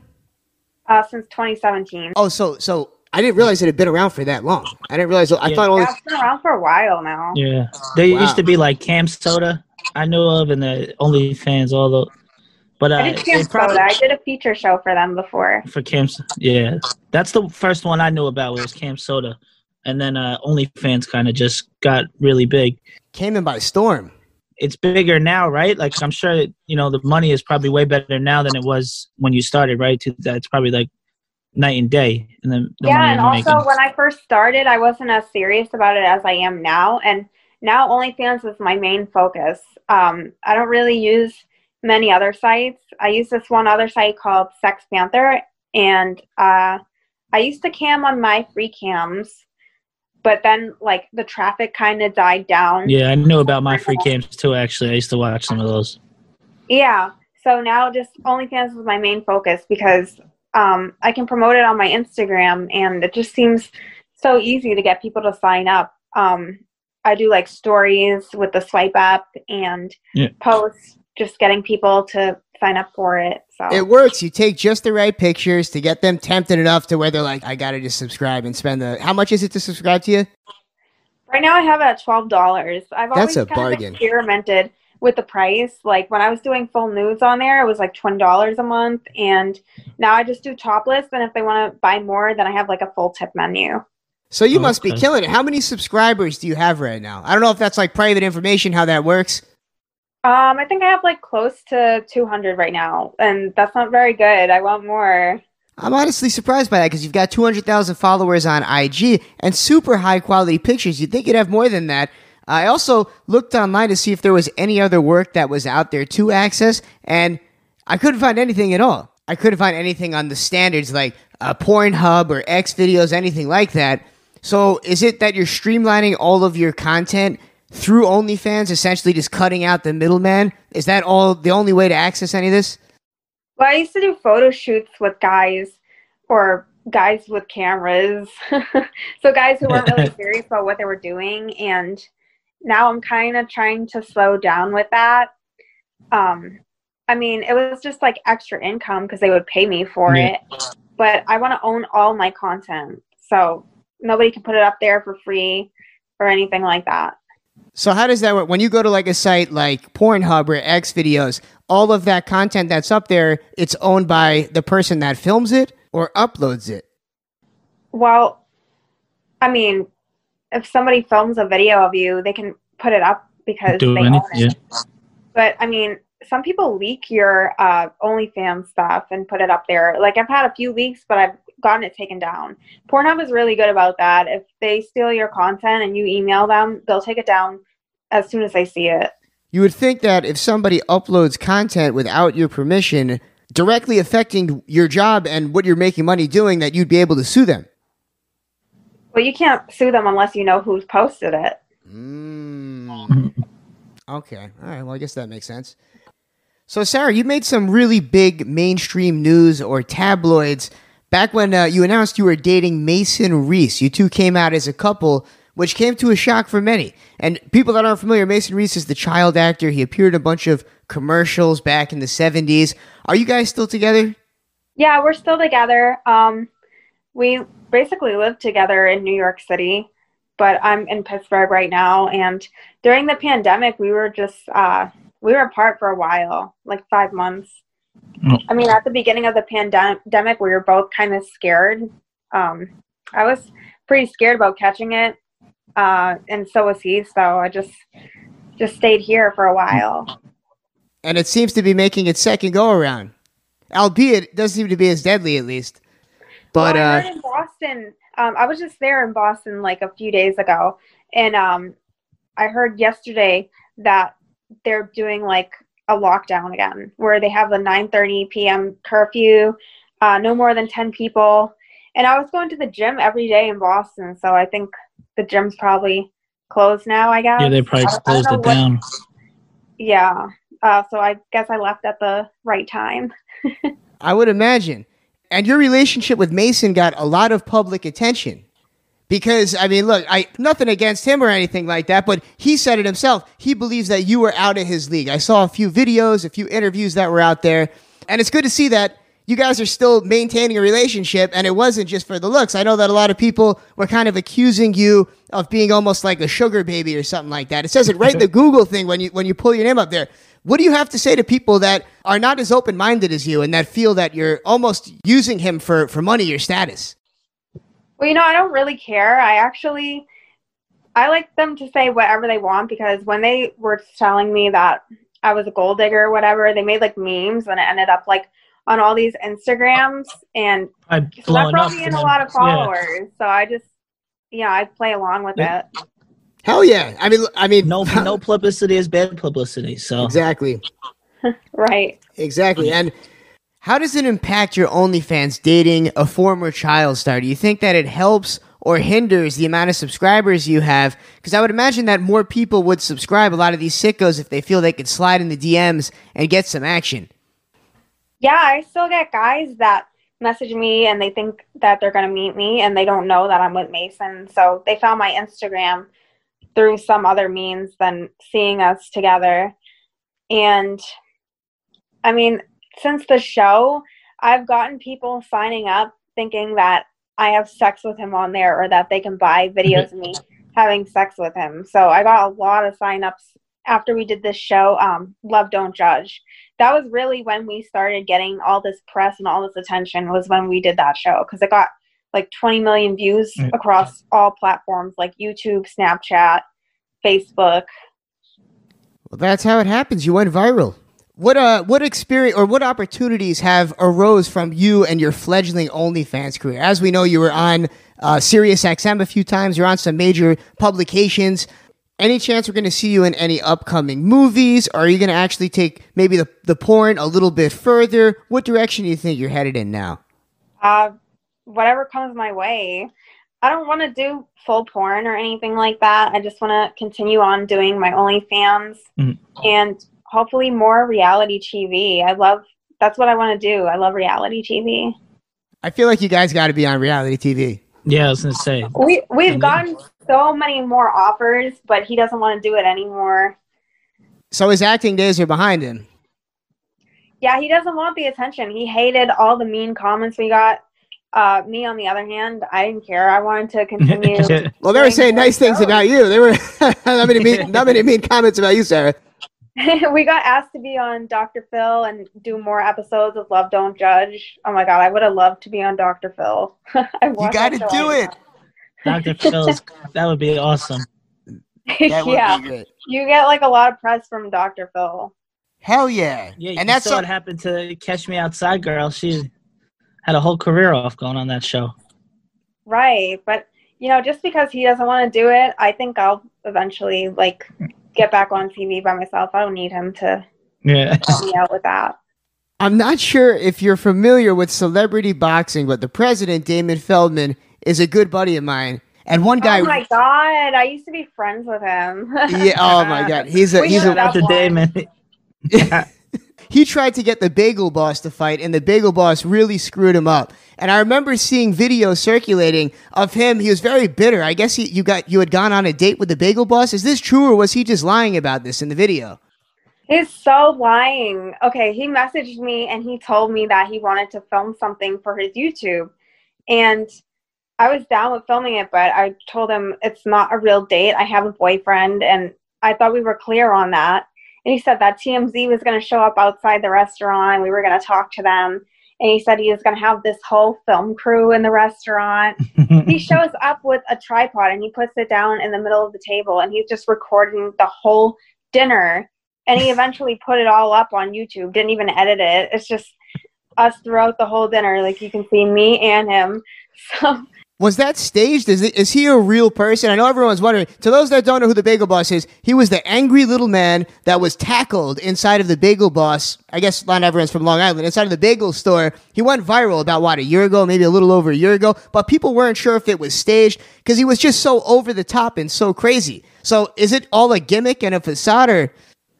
Since 2017. Oh, so I didn't realize it had been around for that long. I didn't realize. I thought only. Yeah, it's been around for a while now. Yeah, there used to be like Cam Soda. I knew of, and the OnlyFans, all those. But I did Cam Soda. I did a feature show for them before. For Cam, yeah, that's the first one I knew about was Cam Soda, and then OnlyFans kind of just got really big. Came in by storm. It's bigger now, right? Like I'm sure you know the money is probably way better now than it was when you started, right? That's probably like night and day. And then yeah, and also when I first started, I wasn't as serious about it as I am now, and now OnlyFans is my main focus. I don't really use many other sites. I use this one other site called Sex Panther, and I used to cam on my free cams, but then like the traffic kind of died down. Yeah, I knew about my free cams too, actually. I used to watch some of those. Yeah, so now just OnlyFans is my main focus because I can promote it on my Instagram, and it just seems so easy to get people to sign up. I do like stories with the swipe up and posts, just getting people to sign up for it. So it works. You take just the right pictures to get them tempted enough to where they're like, I got to just subscribe and spend the, how much is it to subscribe to you? Right now I have it at $12. I've always kind of experimented with the price. Like when I was doing full nudes on there, it was like $20 a month. And now I just do topless. And if they want to buy more, then I have like a full tip menu. So you must be killing it. How many subscribers do you have right now? I don't know if that's like private information, how that works. I think I have like close to 200 right now, and that's not very good. I want more. I'm honestly surprised by that because you've got 200,000 followers on IG and super high quality pictures. You'd think you'd have more than that. I also looked online to see if there was any other work that was out there to access, and I couldn't find anything at all. I couldn't find anything on the standards like Pornhub or X videos, anything like that. So is it that you're streamlining all of your content through OnlyFans, essentially just cutting out the middleman? Is that all the only way to access any of this? Well, I used to do photo shoots with guys or guys with cameras. So guys who weren't really serious about what they were doing. And now I'm kind of trying to slow down with that. I mean, it was just like extra income because they would pay me for it. But I want to own all my content. So nobody can put it up there for free or anything like that. So how does that work? When you go to like a site like Pornhub or X videos, all of that content that's up there, it's owned by the person that films it or uploads it? Well, I mean, if somebody films a video of you, they can put it up because they own it. Yeah. But I mean, some people leak your OnlyFans stuff and put it up there. Like I've had a few leaks, but I've gotten it taken down. Pornhub is really good about that. If they steal your content and you email them, they'll take it down as soon as they see it. You would think that if somebody uploads content without your permission, directly affecting your job and what you're making money doing, that you'd be able to sue them. Well, you can't sue them unless you know who's posted it. Okay. All right. Well, I guess that makes sense. So, Sarah, you made some really big mainstream news or tabloids back when you announced you were dating Mason Reese. You two came out as a couple, which came to a shock for many. And people that aren't familiar, Mason Reese is the child actor. He appeared in a bunch of commercials back in the 70s. Are you guys still together? Yeah, we're still together. We basically live together in New York City, but I'm in Pittsburgh right now. And during the pandemic, we were just, we were apart for a while, like 5 months. I mean, at the beginning of the pandemic, we were both kind of scared. I was pretty scared about catching it. And so was he. So I just stayed here for a while. And it seems to be making its second go around. Albeit, it doesn't seem to be as deadly, at least. But well, I heard in Boston, I was just there in Boston like a few days ago, and I heard yesterday that they're doing like a lockdown again, where they have the 9:30 p.m. curfew, no more than 10 people. And I was going to the gym every day in Boston, so I think the gym's probably closed now, I guess. Yeah, they probably closed it down. Yeah. So I guess I left at the right time. I would imagine. And your relationship with Mason got a lot of public attention because, I mean, look, nothing against him or anything like that, but he said it himself. He believes that you were out of his league. I saw a few videos, a few interviews that were out there, and it's good to see that you guys are still maintaining a relationship, and it wasn't just for the looks. I know that a lot of people were kind of accusing you of being almost like a sugar baby or something like that. It says it right in the Google thing when you pull your name up there. What do you have to say to people that are not as open-minded as you and that feel that you're almost using him for money or status? Well, you know, I don't really care. I like them to say whatever they want, because when they were telling me that I was a gold digger or whatever, they made like memes and it ended up like on all these Instagrams, and so that brought me in a lot of followers. Yeah. So I just, you know, I play along with it. Hell yeah. I mean, no publicity is bad publicity. So exactly. Right. Exactly. And how does it impact your OnlyFans dating a former child star? Do you think that it helps or hinders the amount of subscribers you have? Because I would imagine that more people would subscribe, a lot of these sickos, if they feel they could slide in the DMs and get some action. Yeah, I still get guys that message me and they think that they're going to meet me and they don't know that I'm with Mason. So they found my Instagram through some other means than seeing us together. And I mean, since the show, I've gotten people signing up thinking that I have sex with him on there, or that they can buy videos of me having sex with him. So I got a lot of signups after we did this show, Love Don't Judge. That was really when we started getting all this press and all this attention, was when we did that show, because it got like 20 million views across all platforms like YouTube, Snapchat, Facebook. Well, that's how it happens. You went viral. What experience or what opportunities have arose from you and your fledgling OnlyFans career? As we know, you were on SiriusXM a few times. You're on some major publications. Any chance we're going to see you in any upcoming movies? Or are you going to actually take maybe the porn a little bit further? What direction do you think you're headed in now? Whatever comes my way. I don't want to do full porn or anything like that. I just want to continue on doing my OnlyFans and hopefully more reality TV. That's what I want to do. I love reality TV. I feel like you guys got to be on reality TV. Yeah, I was going to say. We've gotten so many more offers, but he doesn't want to do it anymore. So his acting days are behind him. Yeah, he doesn't want the attention. He hated all the mean comments we got. Me, on the other hand, I didn't care. I wanted to continue. Well, they were saying nice things about you. They were not many mean comments about you, Sarah. We got asked to be on Dr. Phil and do more episodes of Love Don't Judge. Oh my God, I would have loved to be on Dr. Phil. You got to do it. Dr. Phil's, that would be awesome. That would be good. You get like a lot of press from Dr. Phil. Hell yeah! Yeah, and that's what happened to Catch Me Outside Girl. She had a whole career off going on that show. Right. But, you know, just because he doesn't want to do it, I think I'll eventually, like, get back on TV by myself. I don't need him to help me out with that. I'm not sure if you're familiar with celebrity boxing, but the president, Damon Feldman, is a good buddy of mine. And one guy... Oh, my God. I used to be friends with him. Yeah. Oh, my God. He's about to Damon. Yeah. He tried to get the Bagel Boss to fight, and the Bagel Boss really screwed him up. And I remember seeing videos circulating of him. He was very bitter. I guess you had gone on a date with the Bagel Boss. Is this true, or was he just lying about this in the video? He's so lying. Okay, he messaged me and he told me that he wanted to film something for his YouTube. And I was down with filming it, but I told him it's not a real date. I have a boyfriend, and I thought we were clear on that. And he said that TMZ was going to show up outside the restaurant. We were going to talk to them. And he said he was going to have this whole film crew in the restaurant. He shows up with a tripod and he puts it down in the middle of the table and he's just recording the whole dinner. And he eventually put it all up on YouTube, didn't even edit it. It's just us throughout the whole dinner. Like, you can see me and him. So. Was that staged? Is he a real person? I know everyone's wondering. To those that don't know who the Bagel Boss is, he was the angry little man that was tackled inside of the Bagel Boss. I guess not everyone's from Long Island. Inside of the bagel store. He went viral about, what, a year ago, maybe a little over a year ago. But people weren't sure if it was staged because he was just so over the top and so crazy. So is it all a gimmick and a facade, or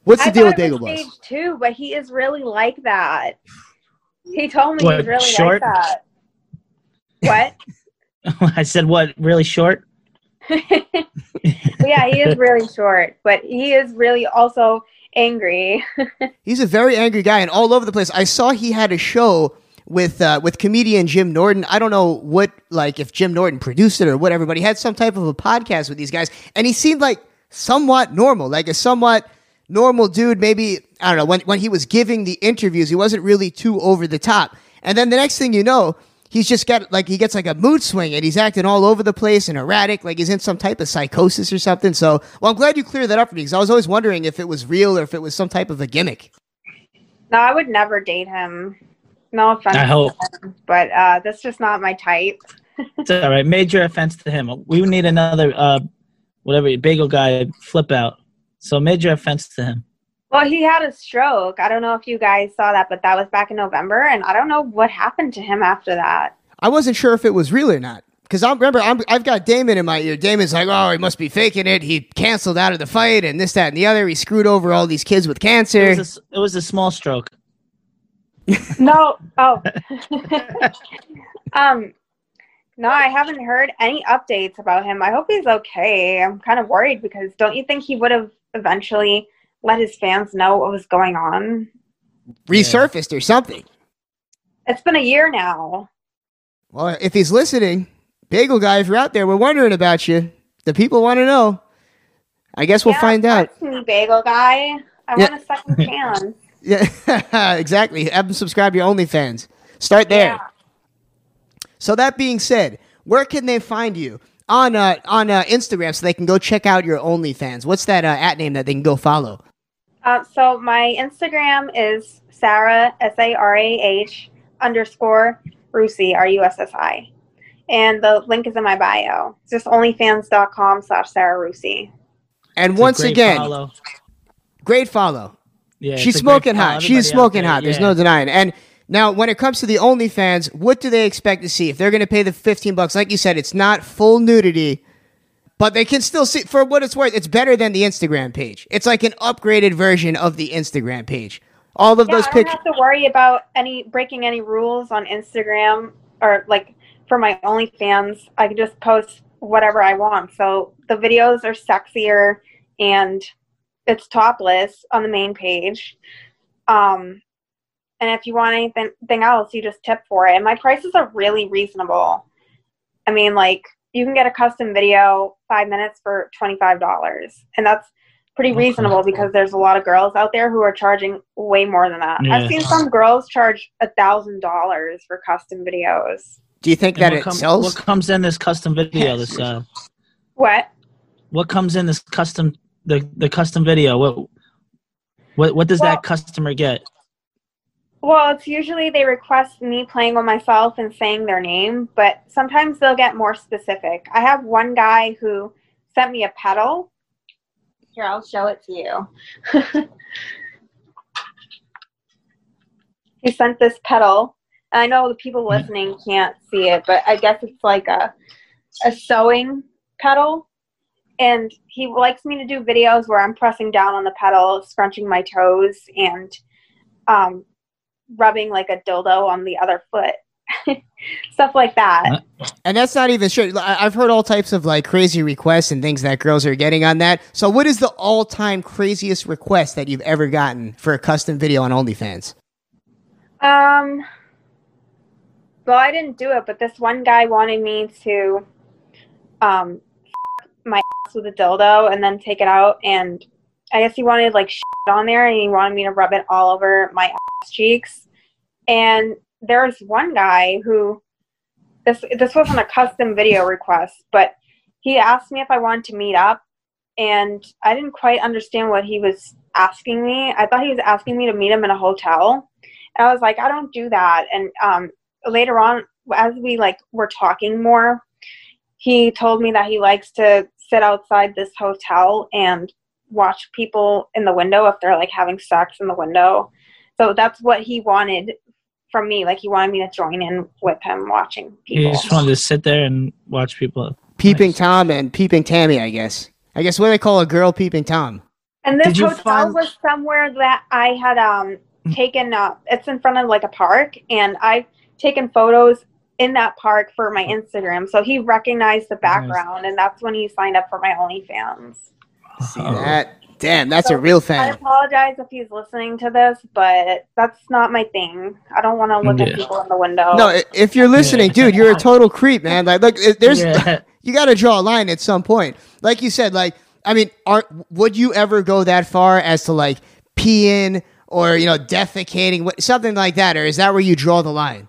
what's the deal with Bagel Boss? I thought it was staged too, but he is really like that. He told me he's really short? Like that. What? I said, what, really short? Yeah, he is really short, but he is really also angry. He's a very angry guy and all over the place. I saw he had a show with comedian Jim Norton. I don't know what, like, if Jim Norton produced it or whatever, but he had some type of a podcast with these guys, and he seemed like somewhat normal, like a somewhat normal dude. Maybe, I don't know, when he was giving the interviews, he wasn't really too over the top. And then the next thing you know, he's just got, like, he gets like a mood swing and he's acting all over the place and erratic, like he's in some type of psychosis or something. So, well, I'm glad you cleared that up for me because I was always wondering if it was real or if it was some type of a gimmick. No, I would never date him. No offense to him, but that's just not my type. It's all right. Major offense to him. We would need another, whatever, bagel guy flip out. So major offense to him. Well, he had a stroke. I don't know if you guys saw that, but that was back in November, and I don't know what happened to him after that. I wasn't sure if it was real or not, because I've got Damon in my ear. Damon's like, oh, he must be faking it. He canceled out of the fight and this, that, and the other. He screwed over all these kids with cancer. It was a small stroke. No. Oh. No, I haven't heard any updates about him. I hope he's okay. I'm kind of worried because don't you think he would have eventually let his fans know what was going on? Resurfaced or something. It's been a year now. Well, if he's listening, Bagel Guy, if you're out there, we're wondering about you. The people want to know. I guess we'll find out. Bagel Guy. I want a second chance. Yeah, exactly. Have them subscribe to your OnlyFans. Start there. Yeah. So that being said, where can they find you? On Instagram, so they can go check out your OnlyFans. What's that at name that they can go follow? So my Instagram is Sarah, S-A-R-A-H _ Russi, R-U-S-S-I. And the link is in my bio. It's just onlyfans.com/Sarah Russi. And it's once again, follow. Great follow. Yeah, she's smoking hot. She's smoking hot. There's no denying. And now, when it comes to the OnlyFans, what do they expect to see? If they're going to pay the $15, like you said, it's not full nudity, but they can still see, for what it's worth, it's better than the Instagram page. It's like an upgraded version of the Instagram page. All of those pictures. I don't have to worry about breaking any rules on Instagram, or like for my OnlyFans, I can just post whatever I want. So the videos are sexier and it's topless on the main page. And if you want anything else, you just tip for it. And my prices are really reasonable. I mean, like, you can get a custom video, 5 minutes for $25. And that's pretty reasonable because there's a lot of girls out there who are charging way more than that. Yeah. I've seen some girls charge $1,000 for custom videos. Do you think that it sells? What comes in this custom video? What comes in this custom, the custom video? What does that customer get? Well, it's usually they request me playing with myself and saying their name, but sometimes they'll get more specific. I have one guy who sent me a pedal. Here, I'll show it to you. He sent this pedal. I know the people listening can't see it, but I guess it's like a sewing pedal. And he likes me to do videos where I'm pressing down on the pedal, scrunching my toes, and rubbing like a dildo on the other foot. stuff like that. And that's not even sure. I've heard all types of like crazy requests and things that girls are getting on that. So what is the all-time craziest request that you've ever gotten for a custom video on OnlyFans? Well, I didn't do it, but this one guy wanted me to my ass with a dildo and then take it out, and I guess he wanted like shit on there, and he wanted me to rub it all over my ass cheeks. And there's one guy who, this wasn't a custom video request, but he asked me if I wanted to meet up, and I didn't quite understand what he was asking me. I thought he was asking me to meet him in a hotel, and I was like, I don't do that. And later on, as we were talking more, he told me that he likes to sit outside this hotel and watch people in the window if they're like having sex in the window. So that's what he wanted from me. Like, he wanted me to join in with him watching people. He just wanted to sit there and watch people. Peeping Tom and Peeping Tammy, I guess. I guess what do they call a girl, Peeping Tom? And this hotel was somewhere that I had taken up. It's in front of like a park, and I've taken photos in that park for my Instagram. So he recognized the background, and that's when he signed up for my OnlyFans. See that? Damn, that's a real fan. I apologize if he's listening to this, but that's not my thing. I don't want to look at people in the window. No, if you're listening, dude, you're a total creep, man. Like, look, there's you got to draw a line at some point. Like you said, like, I mean, would you ever go that far as to like peeing or, you know, defecating, something like that? Or is that where you draw the line?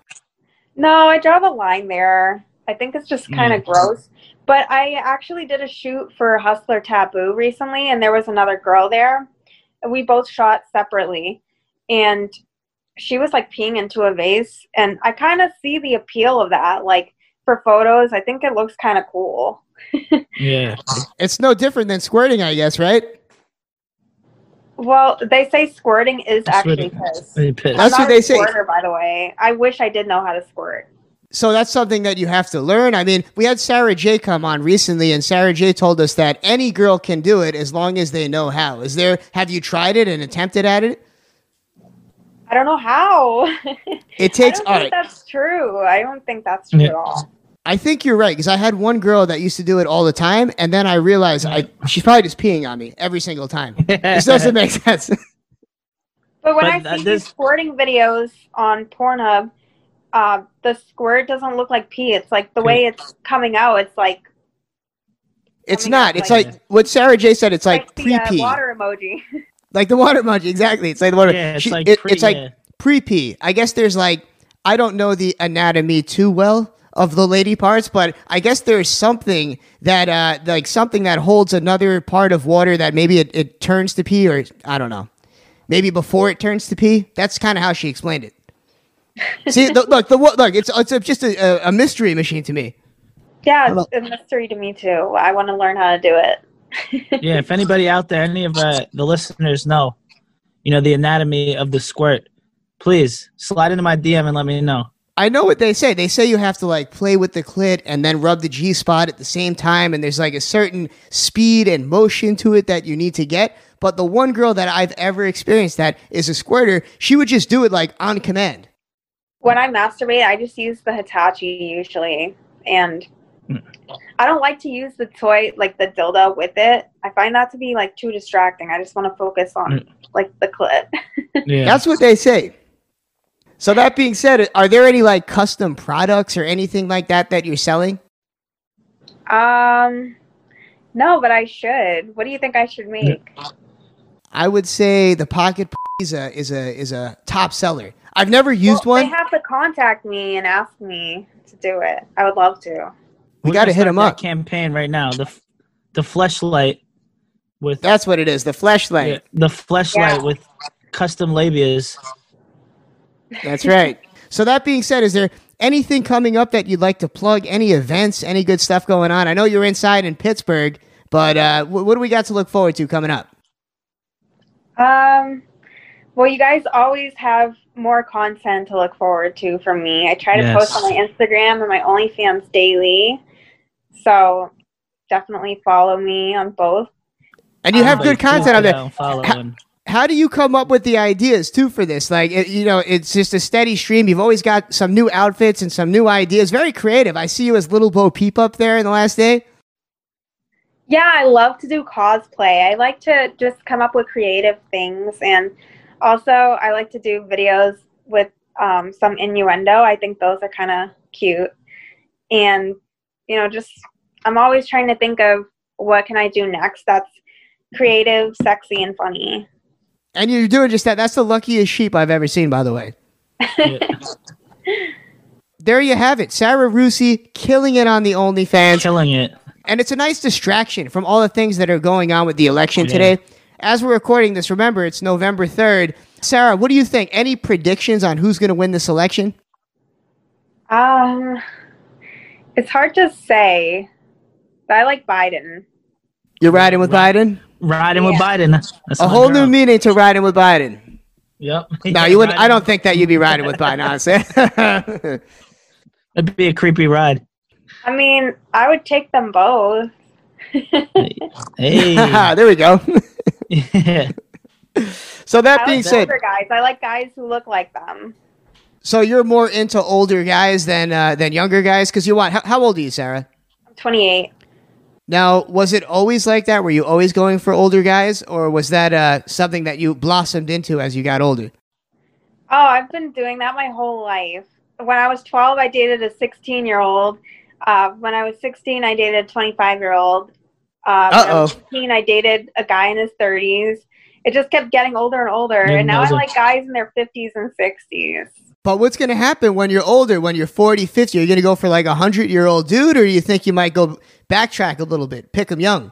No, I draw the line there. I think it's just kind of gross. But I actually did a shoot for Hustler Taboo recently, and there was another girl there. We both shot separately, and she was like peeing into a vase, and I kind of see the appeal of that. Like, for photos, I think it looks kind of cool. Yeah. It's no different than squirting, I guess, right? Well, they say squirting is actually piss. That's what they say. I'm not a squirter, by the way. I wish I did know how to squirt. So that's something that you have to learn. I mean, we had Sarah Jay come on recently, and Sarah Jay told us that any girl can do it as long as they know how. Have you tried it and attempted at it? I don't know how. It takes I don't think that's true. I don't think that's true at all. I think you're right, because I had one girl that used to do it all the time, and then I realized she's probably just peeing on me every single time. This doesn't make sense. But when I see these squirting videos on Pornhub, the squirt doesn't look like pee. It's like the way it's coming out. It's like it's not. It's like what Sarah Jay said. It's like pre-pee. Water emoji. Like the water emoji. Exactly. It's like the water. Yeah, it's like pre-pee. I guess there's like, I don't know the anatomy too well of the lady parts, but I guess there's something that like something that holds another part of water that maybe it turns to pee, or I don't know. Maybe before it turns to pee. That's kind of how she explained it. See, look, it's just a mystery machine to me. Yeah, it's a mystery to me, too. I want to learn how to do it. Yeah, if anybody out there, any of the listeners know, you know, the anatomy of the squirt, please slide into my DM and let me know. I know what they say. They say you have to, like, play with the clit and then rub the G-spot at the same time, and there's, like, a certain speed and motion to it that you need to get. But the one girl that I've ever experienced that is a squirter, she would just do it, like, on command. When I masturbate, I just use the Hitachi usually, and I don't like to use the toy, like the dildo with it. I find that to be like too distracting. I just want to focus on like the clit. Yeah. That's what they say. So that being said, are there any like custom products or anything like that that you're selling? No, but I should. What do you think I should make? I would say the pocket is a top seller. I've never used one. They have to contact me and ask me to do it. I would love to. We got to hit them up. Campaign right now. The fleshlight with. That's what it is. The fleshlight. Yeah, the fleshlight with custom labias. That's right. So that being said, is there anything coming up that you'd like to plug? Any events? Any good stuff going on? I know you're inside in Pittsburgh, but what do we got to look forward to coming up? Well, you guys always have more content to look forward to from me. I try to post on my Instagram and my OnlyFans daily. So definitely follow me on both. And you have good content on there. How do you come up with the ideas, too, for this? Like, you know, it's just a steady stream. You've always got some new outfits and some new ideas. Very creative. I see you as Little Bo Peep up there in the last day. Yeah, I love to do cosplay. I like to just come up with creative things. And also, I like to do videos with some innuendo. I think those are kind of cute. And, you know, just I'm always trying to think of what can I do next that's creative, sexy, and funny. And you're doing just that. That's the luckiest sheep I've ever seen, by the way. Yeah. There you have it. Sarah Russi killing it on the OnlyFans. Killing it. And it's a nice distraction from all the things that are going on with the election today. As we're recording this, remember, it's November 3rd. Sarah, what do you think? Any predictions on who's going to win this election? It's hard to say, but I like Biden. You're riding with Biden? Riding with Biden. That's a whole new meaning to riding with Biden. Yep. No, you wouldn't. I don't think that you'd be riding with Biden, honestly. That'd be a creepy ride. I mean, I would take them both. Hey. There we go. Yeah. So that being said, guys, I like guys who look like them. So you're more into older guys than younger guys, because you want. How old are you, Sarah? I'm 28. Now, was it always like that? Were you always going for older guys, or was that something that you blossomed into as you got older? Oh, I've been doing that my whole life. When I was 12, I dated a 16-year-old. When I was 16, I dated a 25-year-old. When I was 15, I dated a guy in his 30s. It just kept getting older and older. And now I like guys in their 50s and 60s. But what's going to happen when you're older, when you're 40, 50? Are you going to go for like a 100-year-old dude, or do you think you might go backtrack a little bit, pick them young?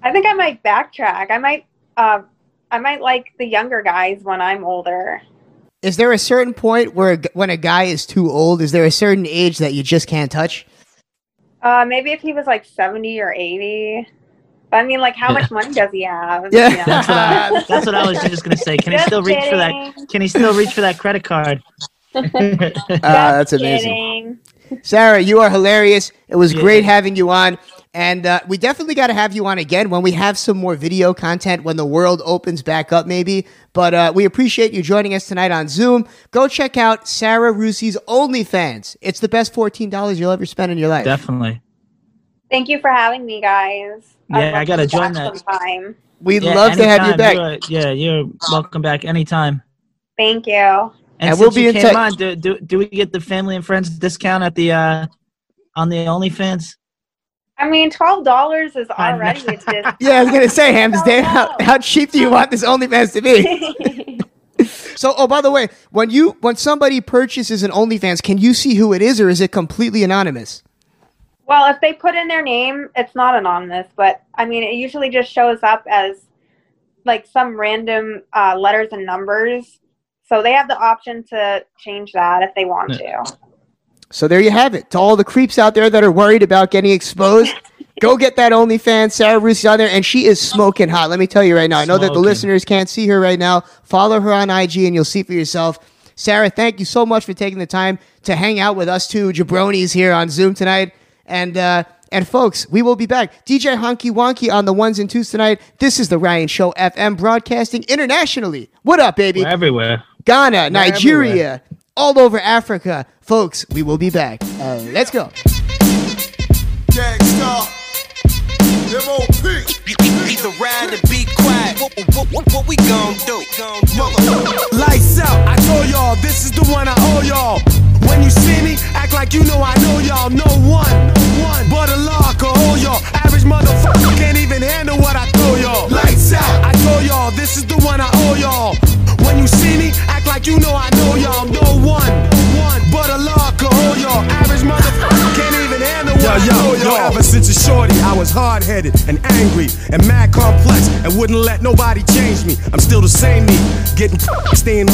I think I might backtrack. I might like the younger guys when I'm older. Is there a certain point where when a guy is too old, is there a certain age that you just can't touch? Maybe if he was like 70 or 80. I mean, like, how much money does he have? Yeah, you know? That's what I was just going to say. Can he still reach for that? Can he still reach for that credit card? That's amazing. Sarah, you are hilarious. It was great having you on. And we definitely got to have you on again when we have some more video content, when the world opens back up, maybe. But we appreciate you joining us tonight on Zoom. Go check out Sarah Russi's OnlyFans. It's the best $14 you'll ever spend in your life. Definitely. Thank you for having me, guys. Yeah, I got to join that. Sometime. We'd love to have you back. You're welcome back anytime. Thank you. And we'll be in touch. Do we get the family and friends discount at the on the OnlyFans? I mean, $12 is already a discount. Yeah, I was going to say, Hampton's Dave, how cheap do you want this OnlyFans to be? So, by the way, when somebody purchases an OnlyFans, can you see who it is, or is it completely anonymous? Well, if they put in their name, it's not anonymous, but I mean, it usually just shows up as like some random letters and numbers. So they have the option to change that if they want to. So there you have it. To all the creeps out there that are worried about getting exposed, go get that OnlyFans. Sarah Russi's on there, and she is smoking hot. Let me tell you right now. I know that the listeners can't see her right now. Follow her on IG, and you'll see for yourself. Sarah, thank you so much for taking the time to hang out with us two jabronis here on Zoom tonight. And folks, we will be back. DJ Honky Wonky on the ones and twos tonight. This is the Ryan Show FM, broadcasting internationally. What up, baby? We're everywhere. Ghana, we're Nigeria, everywhere. All over Africa. Folks, we will be back. Let's go. Gangsta. M.O.P. Either ride or be quiet. What we gon' do? Lights out. I told y'all, this is the one I owe y'all. When you see me, act like you know I know y'all. No one but a law can hold y'all. Average motherfucker can't even handle what I throw y'all. Lights out, I told y'all, this is the one I owe y'all. When you see me, act like you know I know y'all. No one but a law can hold y'all. Average motherfucker can't even handle what I throw y'all. Yo, ever since a shorty, I was hard-headed and angry and mad complex and wouldn't let nobody change me. I'm still the same me, getting staying.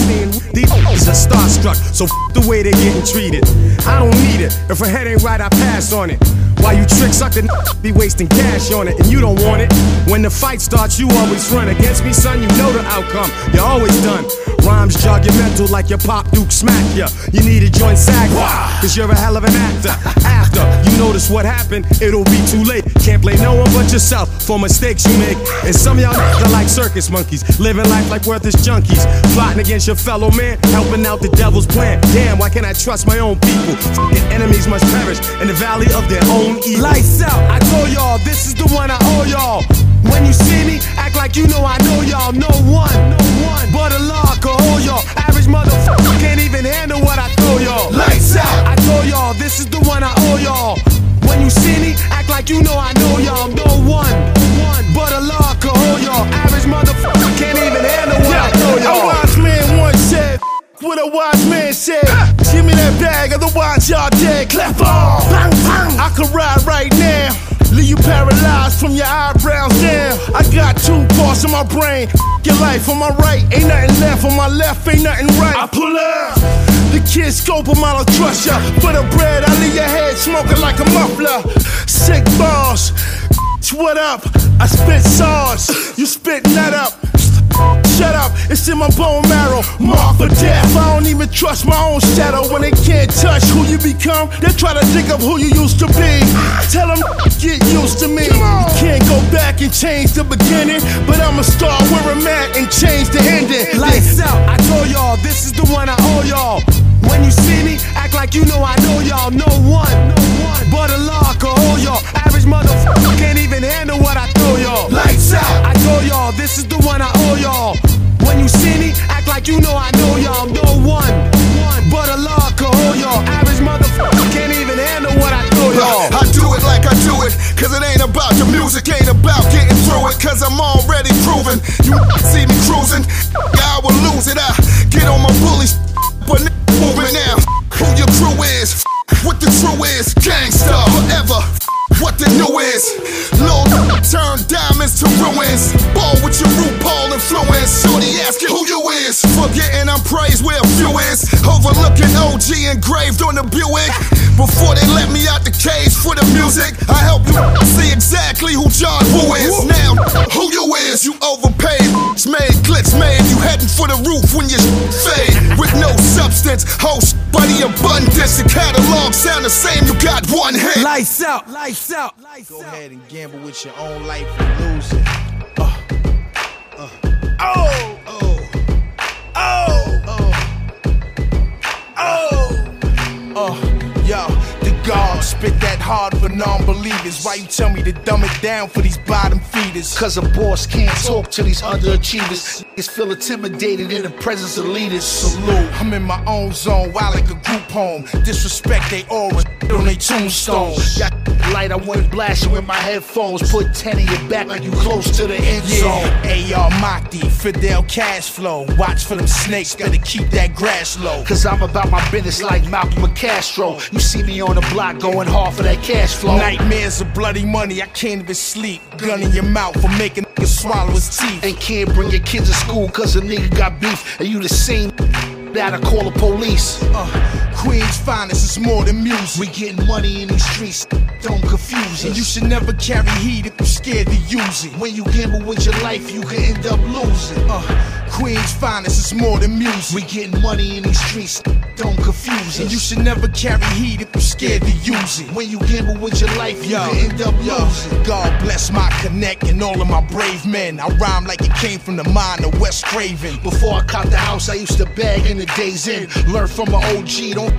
These are starstruck, so the way they getting treated. I don't need it. If her head ain't right, I pass on it. While you trick suckin' be wasting cash on it, and you don't want it. When the fight starts, you always run against me, son. You know the outcome. You're always done. rhymes jog your mental like your pop Duke smack ya. You need a joint sack, wow, cause you're a hell of an actor. After you notice what happened, it'll be too late. Can't blame no one but yourself for mistakes you make. And some y'all are like circus monkeys, living life like worthless junkies, plotting against your fellow man, helping out the devil's plan. Damn, why can't I trust my own people? F***ing enemies must perish in the valley of their own evil. Lights out, I told y'all, this is the one I owe y'all. When you see me, act like you know I know y'all. No one but Allah can hold y'all. Average motherfucker can't even handle what I throw y'all. Lights out, I told y'all, this is the one I owe y'all. When you see me, act like you know I know y'all. No one but Allah can hold y'all. Average motherfucker can't even handle what I throw y'all. A wise man once said, what a wise man said, give me that bag, otherwise y'all dead. Clap on, bang, bang. I could ride right now, leave you paralyzed from your eyebrows down. I got two parts in my brain, your life on my right, ain't nothing left, on my left, ain't nothing right. I pull up, the kids scope them, I don't trust ya. For the bread, I leave your head smoking like a muffler. Sick balls, what up? I spit sauce, you spit nut up. Shut up, it's in my bone marrow, marked for death. I don't even trust my own shadow. When they can't touch who you become, they try to dig up who you used to be. Tell them, get used to me. You can't go back and change the beginning, but I'ma start where I'm at and change the ending. Lights out, I told y'all, this is the one I owe y'all. When you see me, act like you know I know y'all. No one but Allah can hold y'all. Average motherfucker can't even handle what I throw y'all. Lights out, I told y'all, this is the one I owe y'all. When you see me, act like you know I know y'all. No one but Allah can hold y'all. Average motherfucker can't even handle what I throw y'all. I do it like I do it, cause it ain't about the music, ain't about getting through it, cause I'm already proven. You see me cruising, I will lose it. I get on my bully, but moving now, who your crew is, what the true is, gangsta forever, what the new is, Lil turn diamonds to ruins, ball with your RuPaul influence, shorty asking who you is, forgetting I'm praised where a few is, overlooking OG engraved on the Buick, before they let me out the cage for the music, I help you see exactly who John Woo is, now who you is, you overpaid, made clicks made, you heading for the roof when you fade, with no substance, host by the abundance, the catalog sound the same, you got one hit. Lights out, lights out, lights out. Go ahead and gamble with your own life and lose it. Oh, oh, oh, oh, oh, oh, yo. God, spit that hard for non-believers. Why you tell me to dumb it down for these bottom feeders? Cause a boss can't talk to these underachievers. Niggas feel intimidated in the presence of leaders. Salute, I'm in my own zone, wild like a group home. Disrespect they aura, on they tombstones. Got light, I went blasting with my headphones. Put 10 in your back like you close to the end zone. AR Machty, Fidel Cash Flow. Watch for them snakes, gotta keep that grass low. Cause I'm about my business like Malcolm Castro. You see me on the block going hard for that cash flow. Nightmares of bloody money, I can't even sleep. Gun in your mouth for making niggas swallow his teeth. And can't bring your kids to school cause a nigga got beef. And you the same that'll call the police. Queen's finest is more than music. We getting money in these streets, don't confuse us. And you should never carry heat if you're scared to use it. When you gamble with your life, you can end up losing. Queen's finest is more than music. We getting money in these streets, don't confuse us. And you should never carry heat if you're scared to use it. When you gamble with your life, you can end up losing. God bless my connect and all of my brave men. I rhyme like it came from the mind of Wes Craven. Before I caught the house, I used to bag in the days in. Learn from an OG, don't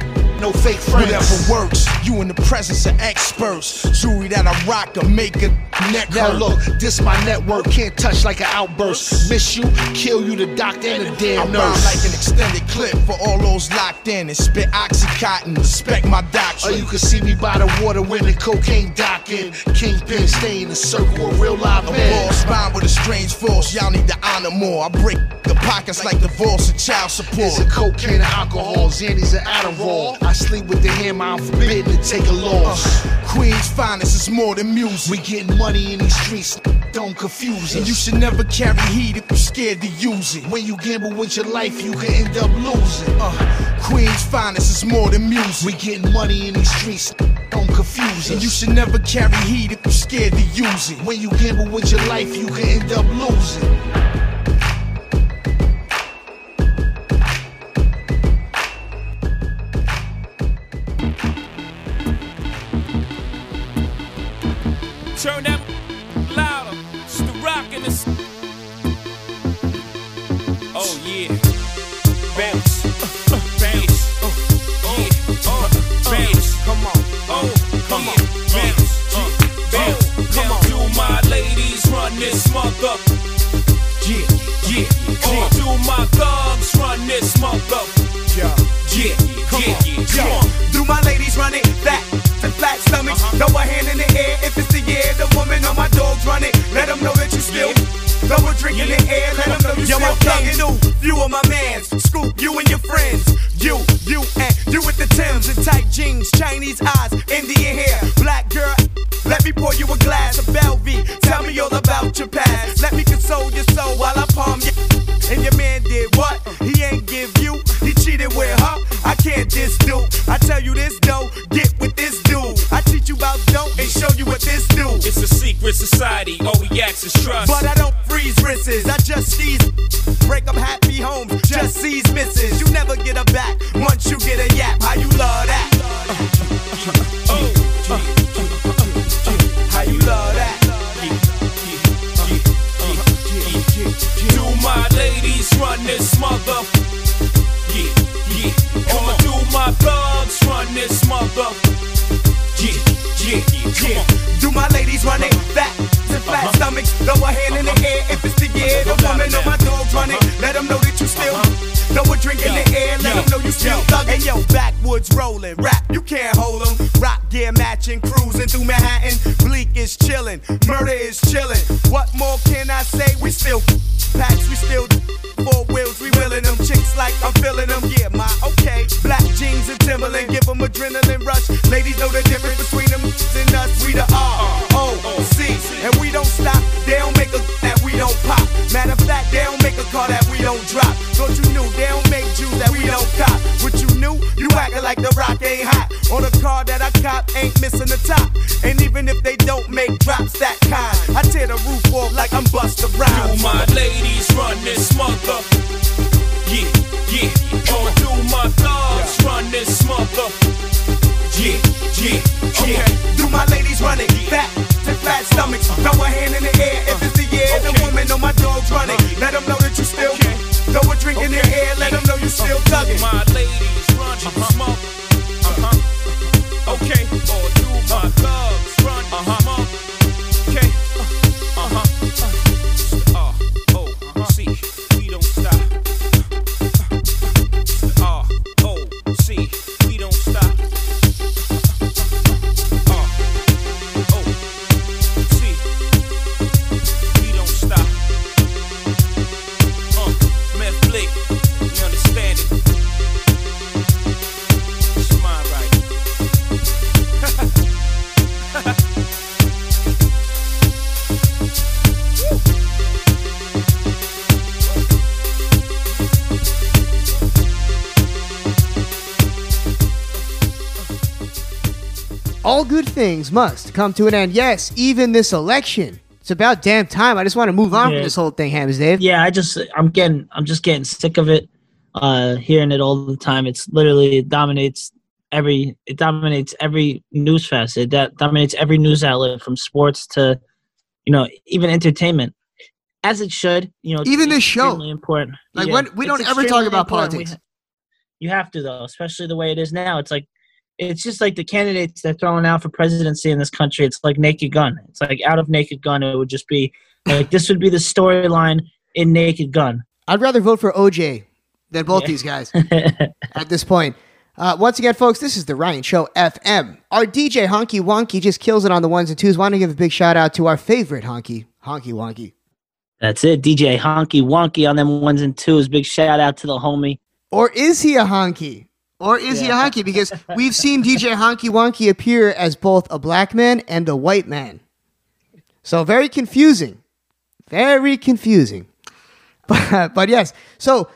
no fake friends. Whatever works, you in the presence of experts. Jewelry that I rock or make a neck hurt. Now look, this my network, can't touch like an outburst. Miss you, kill you, the doctor and the damn nurse. I rhyme like an extended clip for all those locked in and spit Oxycontin, respect my doctrine. Or you can see me by the water when the cocaine docking. Kingpin stay in the circle of real live men. A ball spine with a strange force, y'all need to honor more. I break the pockets like divorce and child support. There's a cocaine and alcohol, Xannies and Adderall. I sleep with the hammer, I'm forbidden to take a loss. Queen's finest is more than music. We getting money in these streets, don't confuse us. And you should never carry heat if you're scared to use it. When you gamble with your life, you can end up losing. Queen's finest is more than music. We getting money in these streets, don't confuse us. And you should never carry heat if you're scared to use it. When you gamble with your life, you can end up losing. Yeah. Bounce. Bounce. Bounce. Come on. Come on. Bounce. Bounce. Come on. Do my ladies run this mother. Yeah. Yeah. Do my thugs run this mother. Yeah. Yeah. Come on. Come on. Do my ladies run it back. Flat stomachs, throw a hand in the air. If it's the year, the woman on my dogs run it. Let them know that you still throw a drink in the air. Let them know you still thuggin' new. You are my mans, Scoop, you and your friends. You and you with the Timbs and tight jeans, Chinese eyes, Indian hair, black girl. Let me pour you a glass of Belvie. Tell me all about your past. Let me console your soul while I palm you. And your man did what? He ain't give you. He cheated with her. I can't diss dude. I tell you this though, get with this dude. I teach you about dope and show you what this do. It's a secret society. All we ask is trust. But I don't freeze wrists. I just seize. Break up happy homes. Just seize misses. You never get a back once you get a yap. How you love that? How you love that? Do my ladies run this mother? Yeah, yeah. Or do my thugs run this mother? Yeah, yeah, yeah. Do my ladies run it back to flat stomachs? Throw a hand in the air if it's the year. The woman on my dogs run it. Let them know that you still throw a drink in the air. Let them know you still thuggin'. And yo, backwoods rolling, rap, you can't hold them. Rock gear matching, cruising through Manhattan. Bleak is chillin', murder is chillin'. What more can I say? We still packs, we still four wheels, we willin' them. Chicks like I'm feelin' them, yeah, my okay. Black jeans and Timberland, give them adrenaline rush. Ladies know the difference between them and us. We the R-O-C, and we don't stop. They don't make a that we don't pop. Matter of fact, they don't make a car that we don't drop. Don't you knew, they don't make Jews that we don't cop. What you knew, you actin' like the rock ain't hot. On the car that I cop, ain't missin' the top. And even if they don't make drops that kind, I tear the roof off like I'm Busta Rhymes. Do my ladies run this mother? Yeah, yeah. Or do my thugs run this mother? Yeah, yeah, yeah. Okay. Do my ladies run it back to flat stomachs? Throw a hand in the air if it's the year. The woman on my dogs run it. Let them know that you still throw a drink in the air. Let them know you still thuggin'. My ladies run this mother. Okay. Or do my thugs run this mother? Okay. All good things must come to an end. Yes, even this election. It's about damn time. I just want to move on from this whole thing, Hampton's Dave. Yeah, I'm just getting sick of it. Hearing it all the time. It's literally it dominates every news facet. It dominates every news outlet, from sports to, even entertainment. As it should, even this show. Important. Like when we don't ever talk about politics. You have to though, especially the way it is now. It's like. It's just like the candidates they're throwing out for presidency in this country. It's like Naked Gun. It's like out of Naked Gun, it would just be like this would be the storyline in Naked Gun. I'd rather vote for OJ than both these guys at this point. Once again, folks, this is the Ryan Show FM. Our DJ Honky Wonky just kills it on the ones and twos. Want to give a big shout out to our favorite Honky Wonky. That's it, DJ Honky Wonky on them ones and twos. Big shout out to the homie. Or is he a honky? Or is he a honky? Because we've seen DJ Honky Wonky appear as both a black man and a white man. So very confusing. Very confusing. But yes, so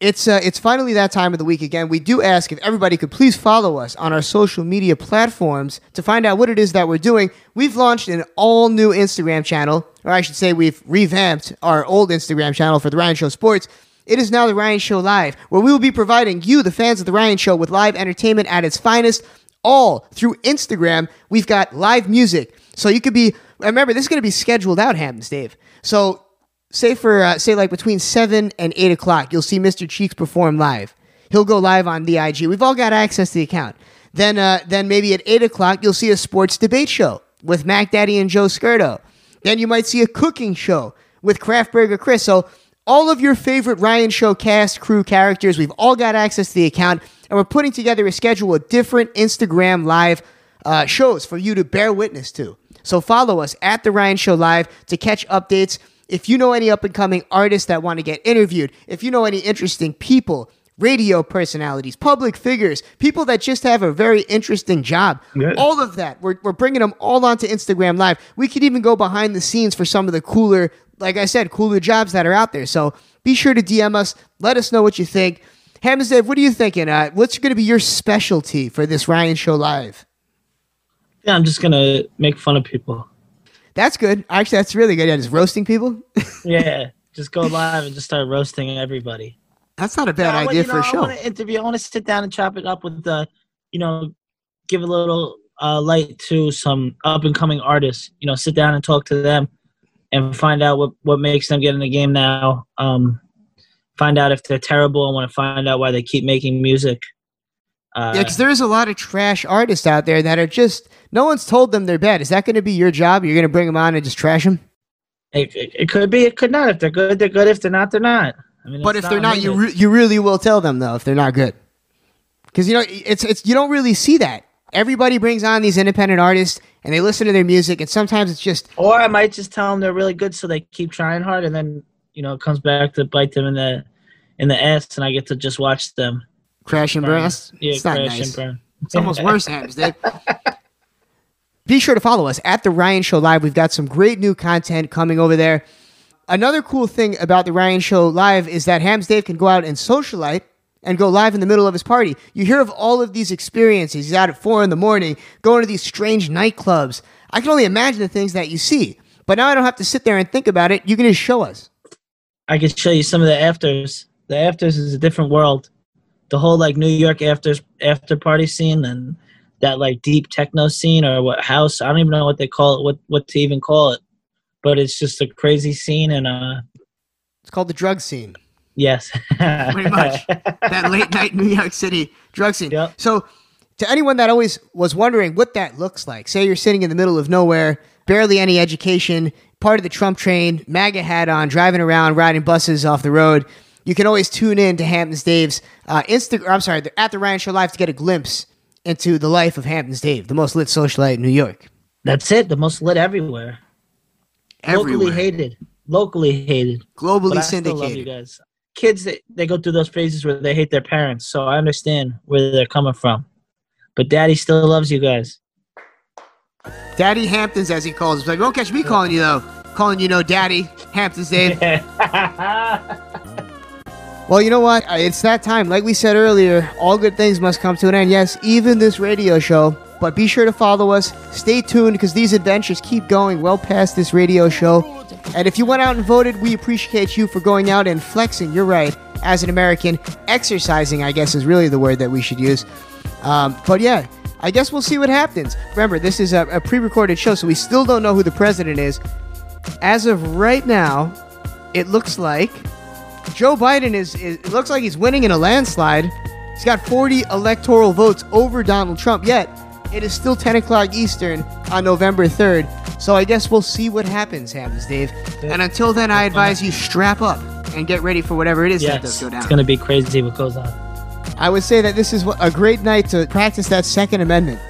it's finally that time of the week again. We do ask if everybody could please follow us on our social media platforms to find out what it is that we're doing. We've launched an all-new Instagram channel, or I should say we've revamped our old Instagram channel for The Ryan Show Sports. It is now The Ryan Show Live, where we will be providing you, the fans of The Ryan Show, with live entertainment at its finest, all through Instagram. We've got live music. So you could be... Remember, this is going to be scheduled out, Hampton's Dave. So say for like between 7 and 8 o'clock, you'll see Mr. Cheeks perform live. He'll go live on the IG. We've all got access to the account. Then maybe at 8 o'clock, you'll see a sports debate show with Mac Daddy and Joe Scurdo. Then you might see a cooking show with Kraftburger Chris. So all of your favorite Ryan Show cast, crew, characters, we've all got access to the account, and we're putting together a schedule of different Instagram live shows for you to bear witness to. So follow us at The Ryan Show Live to catch updates. If you know any up-and-coming artists that want to get interviewed, if you know any interesting people, radio personalities, public figures, people that just have a very interesting job, yes, all of that, we're bringing them all onto Instagram Live. We could even go behind the scenes for some of the cooler, like I said, cooler jobs that are out there. So be sure to DM us. Let us know what you think. Hampton's Dave, what are you thinking? What's going to be your specialty for this Ryan Show Live? Yeah, I'm just going to make fun of people. That's good. Actually, that's really good. Yeah, just roasting people? Yeah, just go live and just start roasting everybody. That's not a bad idea for a show. I want to interview. I want to sit down and chop it up with, give a little light to some up-and-coming artists. You know, sit down and talk to them and find out what makes them get in the game now. Find out if they're terrible. I want to find out why they keep making music. Because there's a lot of trash artists out there that are just – no one's told them they're bad. Is that going to be your job? You're going to bring them on and just trash them? It could be. It could not. If they're good, they're good. If they're not, they're not. I mean, but if they're not, you really will tell them, though, if they're not good. Because, it's you don't really see that. Everybody brings on these independent artists, and they listen to their music, and sometimes it's just... Or I might just tell them they're really good so they keep trying hard, and then, it comes back to bite them in the ass, and I get to just watch them. Crash and burn. Yeah, it's not nice. It's almost worse, Hampton's Dave. Be sure to follow us at The Ryan Show Live. We've got some great new content coming over there. Another cool thing about The Ryan Show Live is that Hampton's Dave can go out and socialite and go live in the middle of his party. You hear of all of these experiences. He's out at 4 a.m, going to these strange nightclubs. I can only imagine the things that you see. But now I don't have to sit there and think about it. You can just show us. I can show you some of the afters. The afters is a different world. The whole New York after party scene and that deep techno scene or what house, I don't even know what they call it, what to even call it, but it's just a crazy scene and it's called the drug scene. Yes, pretty much that late night New York City drug scene. Yep. So to anyone that always was wondering what that looks like, say you're sitting in the middle of nowhere, barely any education, part of the Trump train, MAGA hat on, driving around, riding buses off the road. You can always tune in to Hampton's Dave's Instagram. I'm sorry, at The Ryan Show Live to get a glimpse into the life of Hampton's Dave, the most lit socialite in New York. That's it. The most lit everywhere. Locally hated. Locally hated. Globally syndicated. I still love you guys. Kids, they go through those phases where they hate their parents, so I understand where they're coming from. But Daddy still loves you guys. Daddy Hampton's, as he calls us. Like, don't catch me calling you, though. Calling you, no, Daddy. Hampton's Dave. Yeah. Well, you know what? It's that time. Like we said earlier, all good things must come to an end. Yes, even this radio show. But be sure to follow us. Stay tuned because these adventures keep going well past this radio show. And if you went out and voted, we appreciate you for going out and flexing. You're right. As an American, exercising, I guess, is really the word that we should use. But yeah, I guess we'll see what happens. Remember, this is a pre-recorded show, so we still don't know who the president is. As of right now, it looks like... Joe Biden it looks like he's winning in a landslide. He's got 40 electoral votes over Donald Trump, yet it is still 10 o'clock Eastern on November 3rd. So I guess we'll see what happens, Dave. And until then, I advise you strap up and get ready for whatever it is that does go down. It's going to be crazy what goes on. I would say that this is a great night to practice that Second Amendment.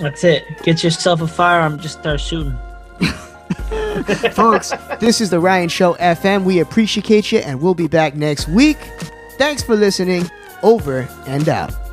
That's it. Get yourself a firearm, just start shooting. Folks, this is The Ryan Show FM. We appreciate you, and we'll be back next week. Thanks for listening. Over and out.